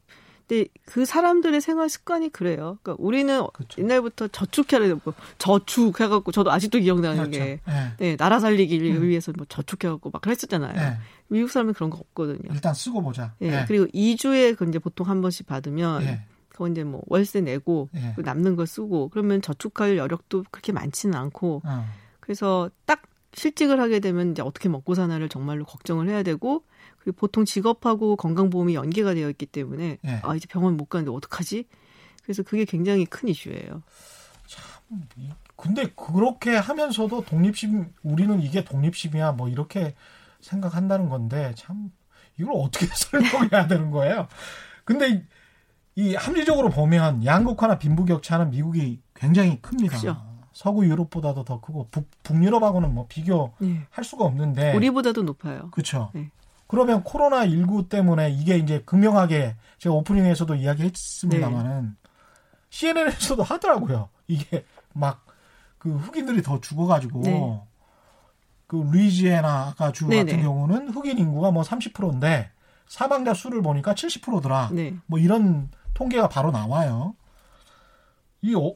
근데 그 사람들의 생활 습관이 그래요. 그러니까 우리는 그렇죠. 옛날부터 저축해라 뭐 저축해 갖고 저도 아직도 기억나는 그렇죠. 게 예. 예, 나라 살리기 음. 위해서 뭐 저축해 갖고 막 그랬었잖아요. 예. 미국 사람은 그런 거 없거든요. 일단 쓰고 보자. 예. 예. 그리고 이 주에 그 이제 보통 한 번씩 받으면 예. 그건 이제 뭐 월세 내고 예. 남는 거 쓰고 그러면 저축할 여력도 그렇게 많지는 않고. 음. 그래서 딱 실직을 하게 되면 이제 어떻게 먹고 사나를 정말로 걱정을 해야 되고 그리고 보통 직업하고 건강보험이 연계가 되어 있기 때문에 네. 아 이제 병원 못 가는데 어떡하지? 그래서 그게 굉장히 큰 이슈예요. 참 근데 그렇게 하면서도 독립심 우리는 이게 독립심이야 뭐 이렇게 생각한다는 건데 참 이걸 어떻게 설명해야 되는 거예요? 근데 이 합리적으로 보면 양극화나 빈부격차는 미국이 굉장히 큽니다. 그렇죠. 서구 유럽보다도 더 크고 북, 북유럽하고는 뭐 비교할 네. 수가 없는데 우리보다도 높아요. 그렇죠. 네. 그러면 코로나십구 때문에 이게 이제 극명하게 제가 오프닝에서도 이야기했습니다만은 네. 씨엔엔에서도 하더라고요. 이게 막 그 흑인들이 더 죽어가지고 네. 그 루이지애나 아까 주 같은 네. 경우는 흑인 인구가 뭐 삼십 퍼센트인데 사망자 수를 보니까 칠십 퍼센트더라. 네. 뭐 이런 통계가 바로 나와요. 이 어,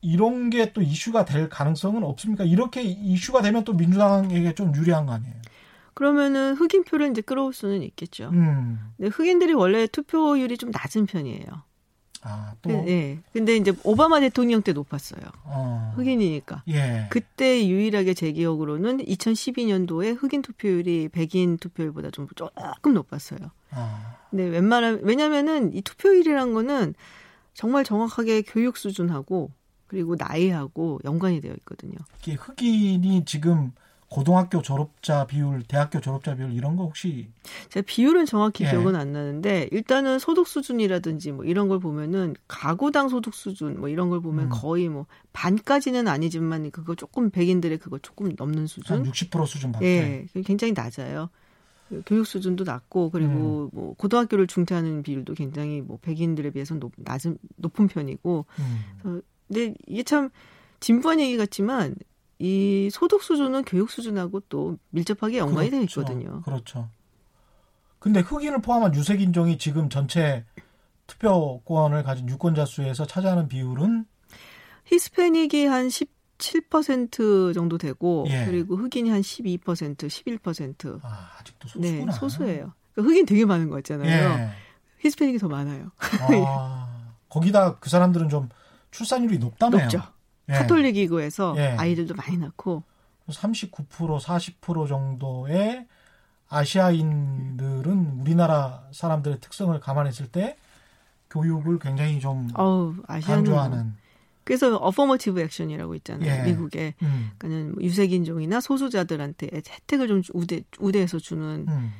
이런 게 또 이슈가 될 가능성은 없습니까? 이렇게 이슈가 되면 또 민주당에게 좀 유리한 거 아니에요? 그러면은 흑인 표를 이제 끌어올 수는 있겠죠. 음. 근데 흑인들이 원래 투표율이 좀 낮은 편이에요. 아, 또? 네. 네. 근데 이제 오바마 대통령 때 높았어요. 어. 흑인이니까. 예. 그때 유일하게 제 기억으로는 이천십이 년도에 흑인 투표율이 백인 투표율보다 좀 조금 높았어요. 아. 근데 웬만하면, 왜냐면은 이 투표율이란 거는 정말 정확하게 교육 수준하고 그리고 나이하고 연관이 되어 있거든요. 이게 흑인이 지금 고등학교 졸업자 비율, 대학교 졸업자 비율 이런 거 혹시? 제가 비율은 정확히 예. 기억은 안 나는데 일단은 소득 수준이라든지 뭐 이런 걸 보면은 가구당 소득 수준 뭐 이런 걸 보면 음. 거의 뭐 반까지는 아니지만 그거 조금 백인들의 그거 조금 넘는 수준. 한 육십 퍼센트 수준 밖에. 예, 굉장히 낮아요. 교육 수준도 낮고 그리고 음. 뭐 고등학교를 중퇴하는 비율도 굉장히 뭐 백인들에 비해서 낮은 높은 편이고. 음. 근데 이게 참 진부한 얘기 같지만 이 소득 수준은 교육 수준하고 또 밀접하게 연관이 되어 그렇죠. 있거든요. 그렇죠. 근데 흑인을 포함한 유색인종이 지금 전체 투표권을 가진 유권자 수에서 차지하는 비율은? 히스패닉이 한 십칠 퍼센트 정도 되고 예. 그리고 흑인이 한 십이 퍼센트, 십일 퍼센트. 아, 아직도 소수구나. 네, 소수예요. 그러니까 흑인 되게 많은 거 있잖아요. 예. 히스패닉이 더 많아요. 아, 거기다 그 사람들은 좀 출산율이 높다네요. 높죠. 예. 카톨릭이고 해서 예. 아이들도 많이 낳고. 삼십구 퍼센트, 사십 퍼센트 정도의 아시아인들은 우리나라 사람들의 특성을 감안했을 때 교육을 굉장히 좀 어우, 강조하는. 그래서 어퍼머티브 액션이라고 있잖아요. 예. 미국에. 음. 그러니까 유색인종이나 소수자들한테 혜택을 좀 우대, 우대해서 주는. 음.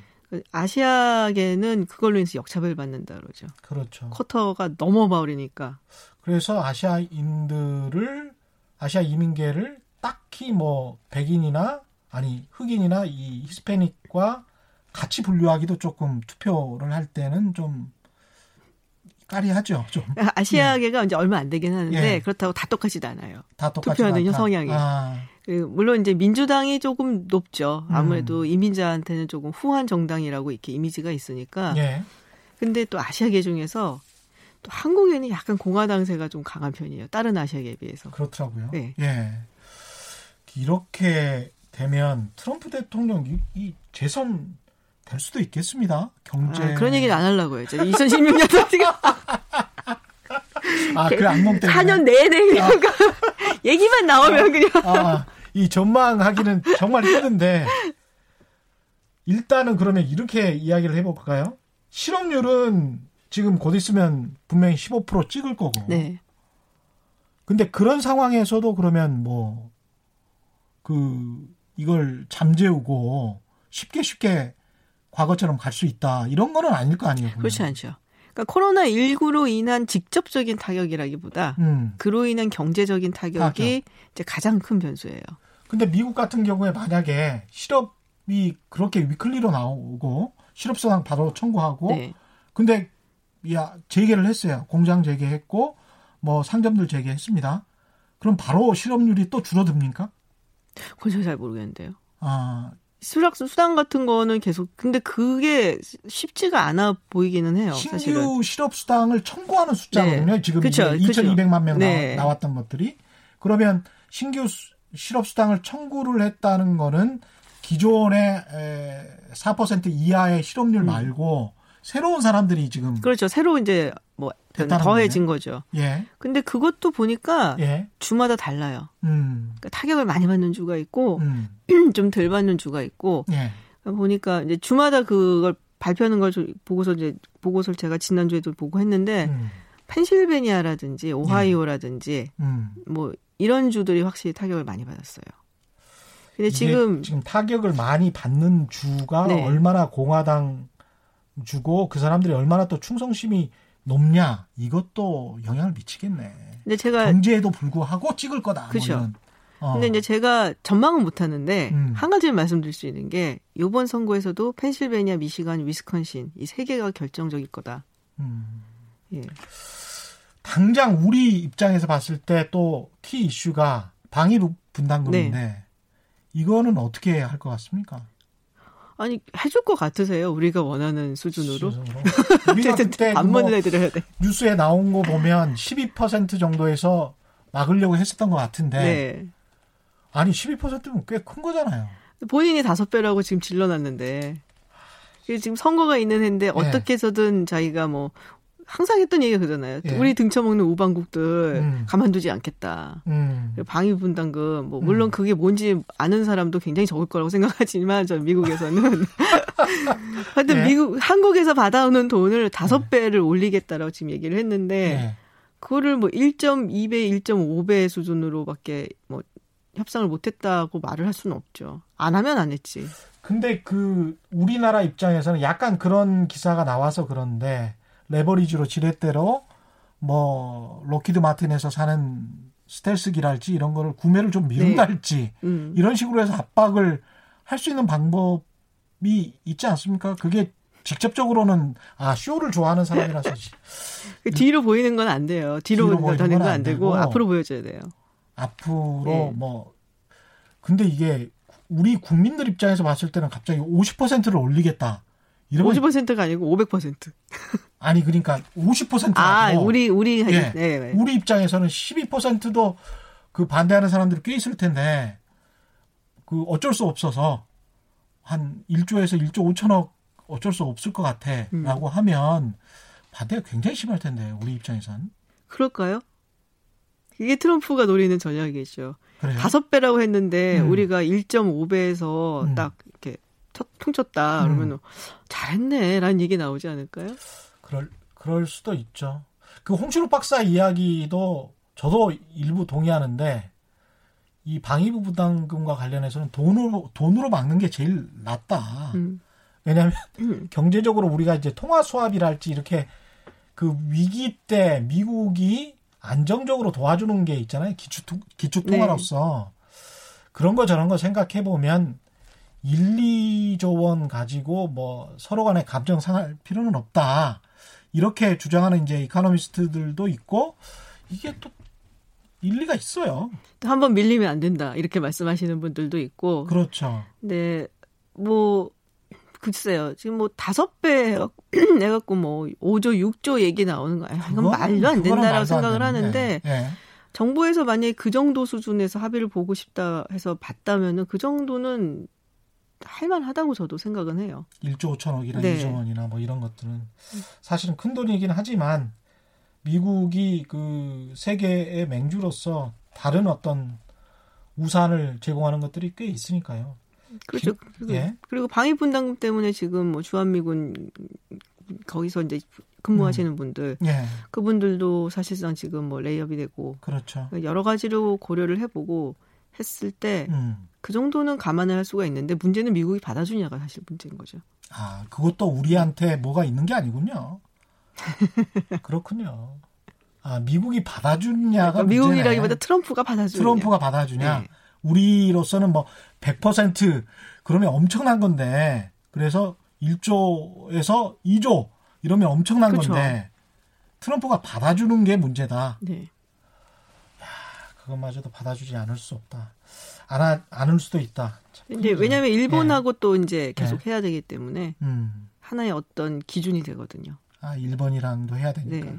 아시아계는 그걸로 인해서 역차별 받는다 그러죠. 그렇죠. 쿼터가 넘어버리니까. 그래서 아시아인들을, 아시아 이민계를 딱히 뭐 백인이나 아니 흑인이나 이 히스패닉과 같이 분류하기도 조금 투표를 할 때는 좀 까리하죠. 좀. 아시아계가 예. 이제 얼마 안 되긴 하는데 예. 그렇다고 다 똑같지도 않아요. 다 똑같지 않다. 투표하는 성향이. 아. 물론 이제 민주당이 조금 높죠. 아무래도 음. 이민자한테는 조금 후한 정당이라고 이렇게 이미지가 있으니까. 예. 근데 또 아시아계 중에서 또 한국에는 약간 공화당세가 좀 강한 편이에요. 다른 아시아계에 비해서. 그렇더라고요. 네. 예. 이렇게 되면 트럼프 대통령이 이 재선 될 수도 있겠습니다. 경제. 아, 그런 얘기는 안 하려고요. 이천십육 년도 지금. 아, 그 악몽 때문에. 사 년 내내 그냥. 아. 얘기만 나오면 그냥. 아, 이 전망하기는 정말 힘든데. 일단은 그러면 이렇게 이야기를 해볼까요? 실업률은 지금 곧 있으면 분명히 십오 퍼센트 찍을 거고. 네. 근데 그런 상황에서도 그러면 뭐, 그, 이걸 잠재우고 쉽게 쉽게 과거처럼 갈 수 있다. 이런 거는 아닐 거 아니에요. 그렇지 않죠. 그러니까 코로나십구로 인한 직접적인 타격이라기보다 음. 그로 인한 경제적인 타격이 아, 그렇죠. 이제 가장 큰 변수예요. 근데 미국 같은 경우에 만약에 실업이 그렇게 위클리로 나오고 실업수당 바로 청구하고 네. 근데 야, 재개를 했어요. 공장 재개했고 뭐 상점들 재개했습니다. 그럼 바로 실업률이 또 줄어듭니까? 그건 제가 잘 모르겠는데요. 아, 수락수 수당 같은 거는 계속 근데 그게 쉽지가 않아 보이기는 해요. 신규 사실은. 실업수당을 청구하는 숫자거든요. 네. 지금 그쵸, 이천이백만 그쵸. 명 네. 나왔던 것들이. 그러면 신규 실업수당을 청구를 했다는 거는 기존의 사 퍼센트 이하의 실업률 음. 말고 새로운 사람들이 지금. 그렇죠. 새로 이제 뭐 더해진 거죠. 예. 근데 그것도 보니까 예. 주마다 달라요. 음. 그러니까 타격을 많이 받는 주가 있고 음. 좀 덜 받는 주가 있고 예. 보니까 이제 주마다 그걸 발표하는 걸 보고서 이제 보고서를 제가 지난주에도 보고 했는데 음. 펜실베니아라든지 오하이오라든지 예. 음. 뭐 이런 주들이 확실히 타격을 많이 받았어요. 근데 지금 지금 타격을 많이 받는 주가 네. 얼마나 공화당 주고 그 사람들이 얼마나 또 충성심이 높냐 이것도 영향을 미치겠네. 근데 제가 경제에도 불구하고 찍을 거다. 그렇죠. 어. 근데 이제 제가 전망은 못 하는데 음. 한 가지를 말씀드릴 수 있는 게 이번 선거에서도 펜실베니아, 미시간, 위스콘신 이 세 개가 결정적일 거다. 음. 예. 당장 우리 입장에서 봤을 때 또 키 이슈가 방위 분담금인데 네. 이거는 어떻게 할 것 같습니까? 아니 해줄 것 같으세요? 우리가 원하는 수준으로? 우리가 그때 뭐 뉴스에 나온 거 보면 십이 퍼센트 정도에서 막으려고 했었던 것 같은데 네. 아니 십이 퍼센트면 꽤 큰 거잖아요. 본인이 다섯 배라고 지금 질러놨는데 지금 선거가 있는 해인데 어떻게 해서든 자기가 뭐 항상 했던 얘기가 그러잖아요. 예. 우리 등쳐먹는 우방국들 음. 가만두지 않겠다. 음. 방위분담금 뭐 물론 음. 그게 뭔지 아는 사람도 굉장히 적을 거라고 생각하지만 전 미국에서는 하여튼 예. 미국 한국에서 받아오는 돈을 다섯 배를 예. 올리겠다라고 지금 얘기를 했는데 예. 그거를 뭐 일 점 이 배, 일 점 오 배 수준으로밖에 뭐 협상을 못했다고 말을 할 수는 없죠. 안 하면 안 했지. 근데 그 우리나라 입장에서는 약간 그런 기사가 나와서 그런데. 레버리지로 지렛대로 뭐 록히드 마틴에서 사는 스텔스기랄지 이런 거를 구매를 좀 미룬달지 네. 음. 이런 식으로 해서 압박을 할 수 있는 방법이 있지 않습니까? 그게 직접적으로는 아 쇼를 좋아하는 사람이라서 뒤로 보이는 건 안 돼요. 뒤로, 뒤로 보이는 건 안 되고, 되고 앞으로 보여줘야 돼요. 앞으로 네. 뭐 근데 이게 우리 국민들 입장에서 봤을 때는 갑자기 오십 퍼센트를 올리겠다. 오십 퍼센트가 아니고 오백 퍼센트. 아니 그러니까 오십 퍼센트가 아, 아니고 우리 우리 예, 네, 네. 우리 입장에서는 십이 퍼센트도 그 반대하는 사람들이 꽤 있을 텐데 그 어쩔 수 없어서 한 일 조에서 일 조 오천억 어쩔 수 없을 것 같아라고 음. 하면 반대가 굉장히 심할 텐데 우리 입장에선 그럴까요? 이게 트럼프가 노리는 전략이겠죠. 그래요? 다섯 배라고 했는데 음. 우리가 일 점 오 배에서 음. 딱 이렇게 통쳤다. 그러면 음. 잘했네라는 얘기 나오지 않을까요? 그럴 그럴 수도 있죠. 그 홍신욱 박사 이야기도 저도 일부 동의하는데 이 방위부 부담금과 관련해서는 돈으로 돈으로 막는 게 제일 낫다. 음. 왜냐하면 음. 경제적으로 우리가 이제 통화 수합이랄지 이렇게 그 위기 때 미국이 안정적으로 도와주는 게 있잖아요. 기축 기축 통화로서. 네. 그런 거 저런 거 생각해 보면 일, 이조 원 가지고 뭐 서로 간에 감정 상할 필요는 없다. 이렇게 주장하는 이제 이코노미스트들도 있고 이게 또 일리가 있어요. 또 한번 밀리면 안 된다. 이렇게 말씀하시는 분들도 있고. 그렇죠. 네. 뭐 글쎄요. 지금 뭐 다섯 배 해갖고 뭐 오조, 육조 얘기 나오는 거예요. 이건 말도 안 된다라고 생각을 안 하는데 네. 네. 정부에서 만약에 그 정도 수준에서 합의를 보고 싶다 해서 봤다면은 그 정도는 할만하다고 저도 생각은 해요. 일조 오천억이나 네. 이조 원이나 뭐 이런 것들은 사실은 큰 돈이긴 하지만 미국이 그 세계의 맹주로서 다른 어떤 우산을 제공하는 것들이 꽤 있으니까요. 그렇죠. 그리고, 예. 그리고 방위 분담금 때문에 지금 뭐 주한미군 거기서 이제 근무하시는 분들, 음. 예. 그분들도 사실상 지금 뭐 레이업이 되고, 그렇죠. 여러 가지로 고려를 해보고 했을 때 그 음. 정도는 감안을 할 수가 있는데 문제는 미국이 받아주냐가 사실 문제인 거죠. 아, 그것도 우리한테 뭐가 있는 게 아니군요. 그렇군요. 아, 미국이 받아주냐가 그러니까 미국이라기보다 트럼프가 받아주냐. 트럼프가 받아주냐. 네. 우리로서는 뭐 백 퍼센트 그러면 엄청난 건데 그래서 일조에서 이조 이러면 엄청난 그렇죠. 건데 트럼프가 받아주는 게 문제다. 네. 야, 그것마저도 받아주지 않을 수 없다. 안, 않을 수도 있다. 근데 왜냐하면 일본하고 네. 또 이제 계속 네. 해야 되기 때문에 음. 하나의 어떤 기준이 되거든요. 아, 일본이랑도 해야 되니까. 네.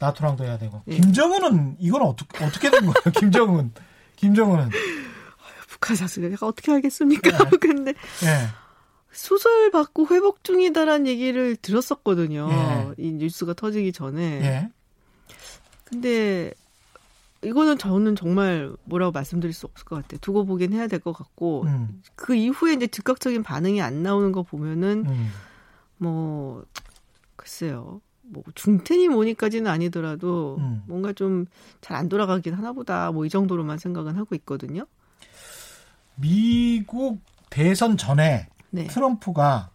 나토랑도 해야 되고. 네. 김정은은 이건 어떻게 어떻게 된 거예요? 김정은. 김정은은 북한 사실 내가 어떻게 알겠습니까? 네. 근데 네. 수술 받고 회복 중이다라는 얘기를 들었었거든요. 네. 이 뉴스가 터지기 전에. 네. 근데 이거는 저는 정말 뭐라고 말씀드릴 수 없을 것 같아요. 두고 보긴 해야 될 것 같고 음. 그 이후에 이제 즉각적인 반응이 안 나오는 거 보면은 음. 뭐. 글쎄요. 뭐 중태니 뭐니까지는 아니더라도 음. 뭔가 좀 잘 안 돌아가긴 하나 보다. 뭐 이 정도로만 생각은 하고 있거든요. 미국 대선 전에 네. 트럼프가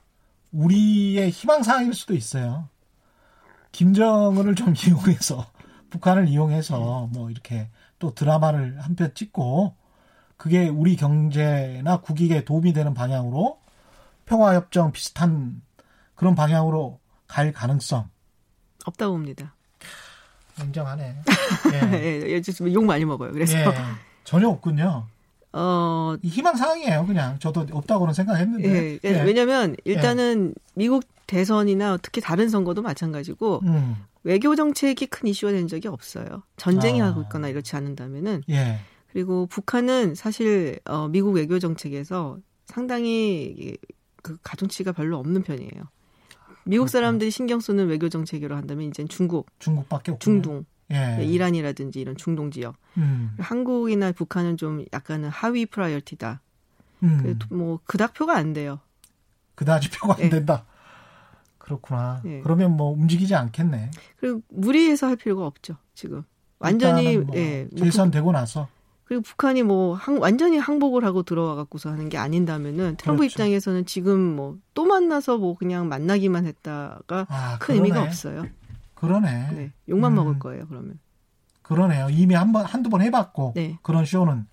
우리의 희망사항일 수도 있어요. 김정은을 좀 이용해서 북한을 이용해서 네. 뭐 이렇게 또 드라마를 한 편 찍고 그게 우리 경제나 국익에 도움이 되는 방향으로 평화협정 비슷한 그런 방향으로 갈 가능성 없다고 봅니다. 냉정하네. 예, 예 지금 욕 많이 먹어요. 그래서 예, 전혀 없군요. 어, 희망 사항이에요. 그냥 저도 없다고는 생각했는데. 예, 예. 왜냐하면 일단은 예. 미국 대선이나 특히 다른 선거도 마찬가지고 음. 외교 정책이 큰 이슈가 된 적이 없어요. 전쟁이 아. 하고 있거나 이렇지 않는다면은. 예. 그리고 북한은 사실 어, 미국 외교 정책에서 상당히 그 가중치가 별로 없는 편이에요. 미국 사람들이 신경 쓰는 외교 정책으로 한다면 이제는 중국, 중국밖에 없군요. 중동, 예. 이란이라든지 이런 중동 지역. 음. 한국이나 북한은 좀 약간은 하위 프라이어티다. 음. 뭐 그닥 표가 안 돼요. 그다지 표가 안 예. 된다. 그렇구나. 예. 그러면 뭐 움직이지 않겠네. 그리고 무리해서 할 필요가 없죠. 지금 완전히 뭐 예. 재선되고 나서. 그리고 북한이 뭐 항, 완전히 항복을 하고 들어와 갖고서 하는 게 아닌다면은 트럼프 그렇죠. 입장에서는 지금 뭐 또 만나서 뭐 그냥 만나기만 했다가 아, 큰 그러네. 의미가 없어요. 그러네. 네, 욕만 음, 먹을 거예요. 그러면. 그러네요. 이미 한 번 한두 번 해봤고 네. 그런 쇼는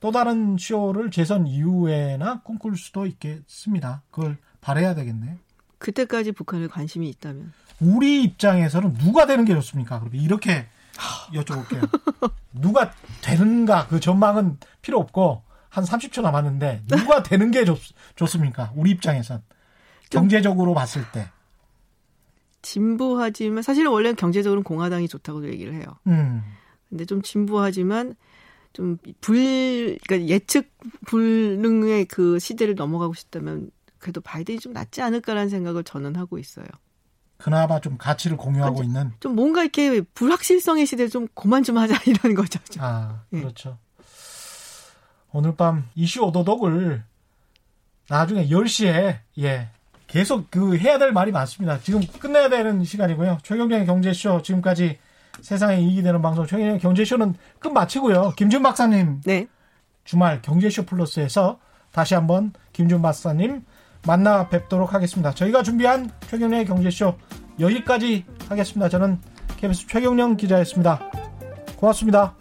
또 다른 쇼를 재선 이후에나 꿈꿀 수도 있겠습니다. 그걸 바라야 되겠네. 그때까지 북한에 관심이 있다면. 우리 입장에서는 누가 되는 게 좋습니까? 그럼 이렇게. 여쭤볼게요. 누가 되는가 그 전망은 필요 없고 한 삼십초 남았는데 누가 되는 게 좋, 좋습니까? 우리 입장에선 경제적으로 봤을 때 진보하지만 사실은 원래 경제적으로는 공화당이 좋다고 얘기를 해요. 음. 근데 좀 진보하지만 좀 불 그러니까 예측 불능의 그 시대를 넘어가고 싶다면 그래도 바이든이 좀 낫지 않을까라는 생각을 저는 하고 있어요. 그나마 좀 가치를 공유하고 그러니까 있는. 좀 뭔가 이렇게 불확실성의 시대에 좀 그만 좀 하자 이런 거죠. 좀. 아, 그렇죠. 네. 오늘 밤 이슈 오도독을 나중에 열 시에 예 계속 그 해야 될 말이 많습니다. 지금 끝내야 되는 시간이고요. 최경영의 경제쇼 지금까지 세상에 이익이 되는 방송 최경영의 경제쇼는 끝 마치고요. 김준 박사님 네. 주말 경제쇼 플러스에서 다시 한번 김준 박사님 만나 뵙도록 하겠습니다. 저희가 준비한 최경영의 경제쇼 여기까지 하겠습니다. 저는 케이비에스 최경영 기자였습니다. 고맙습니다.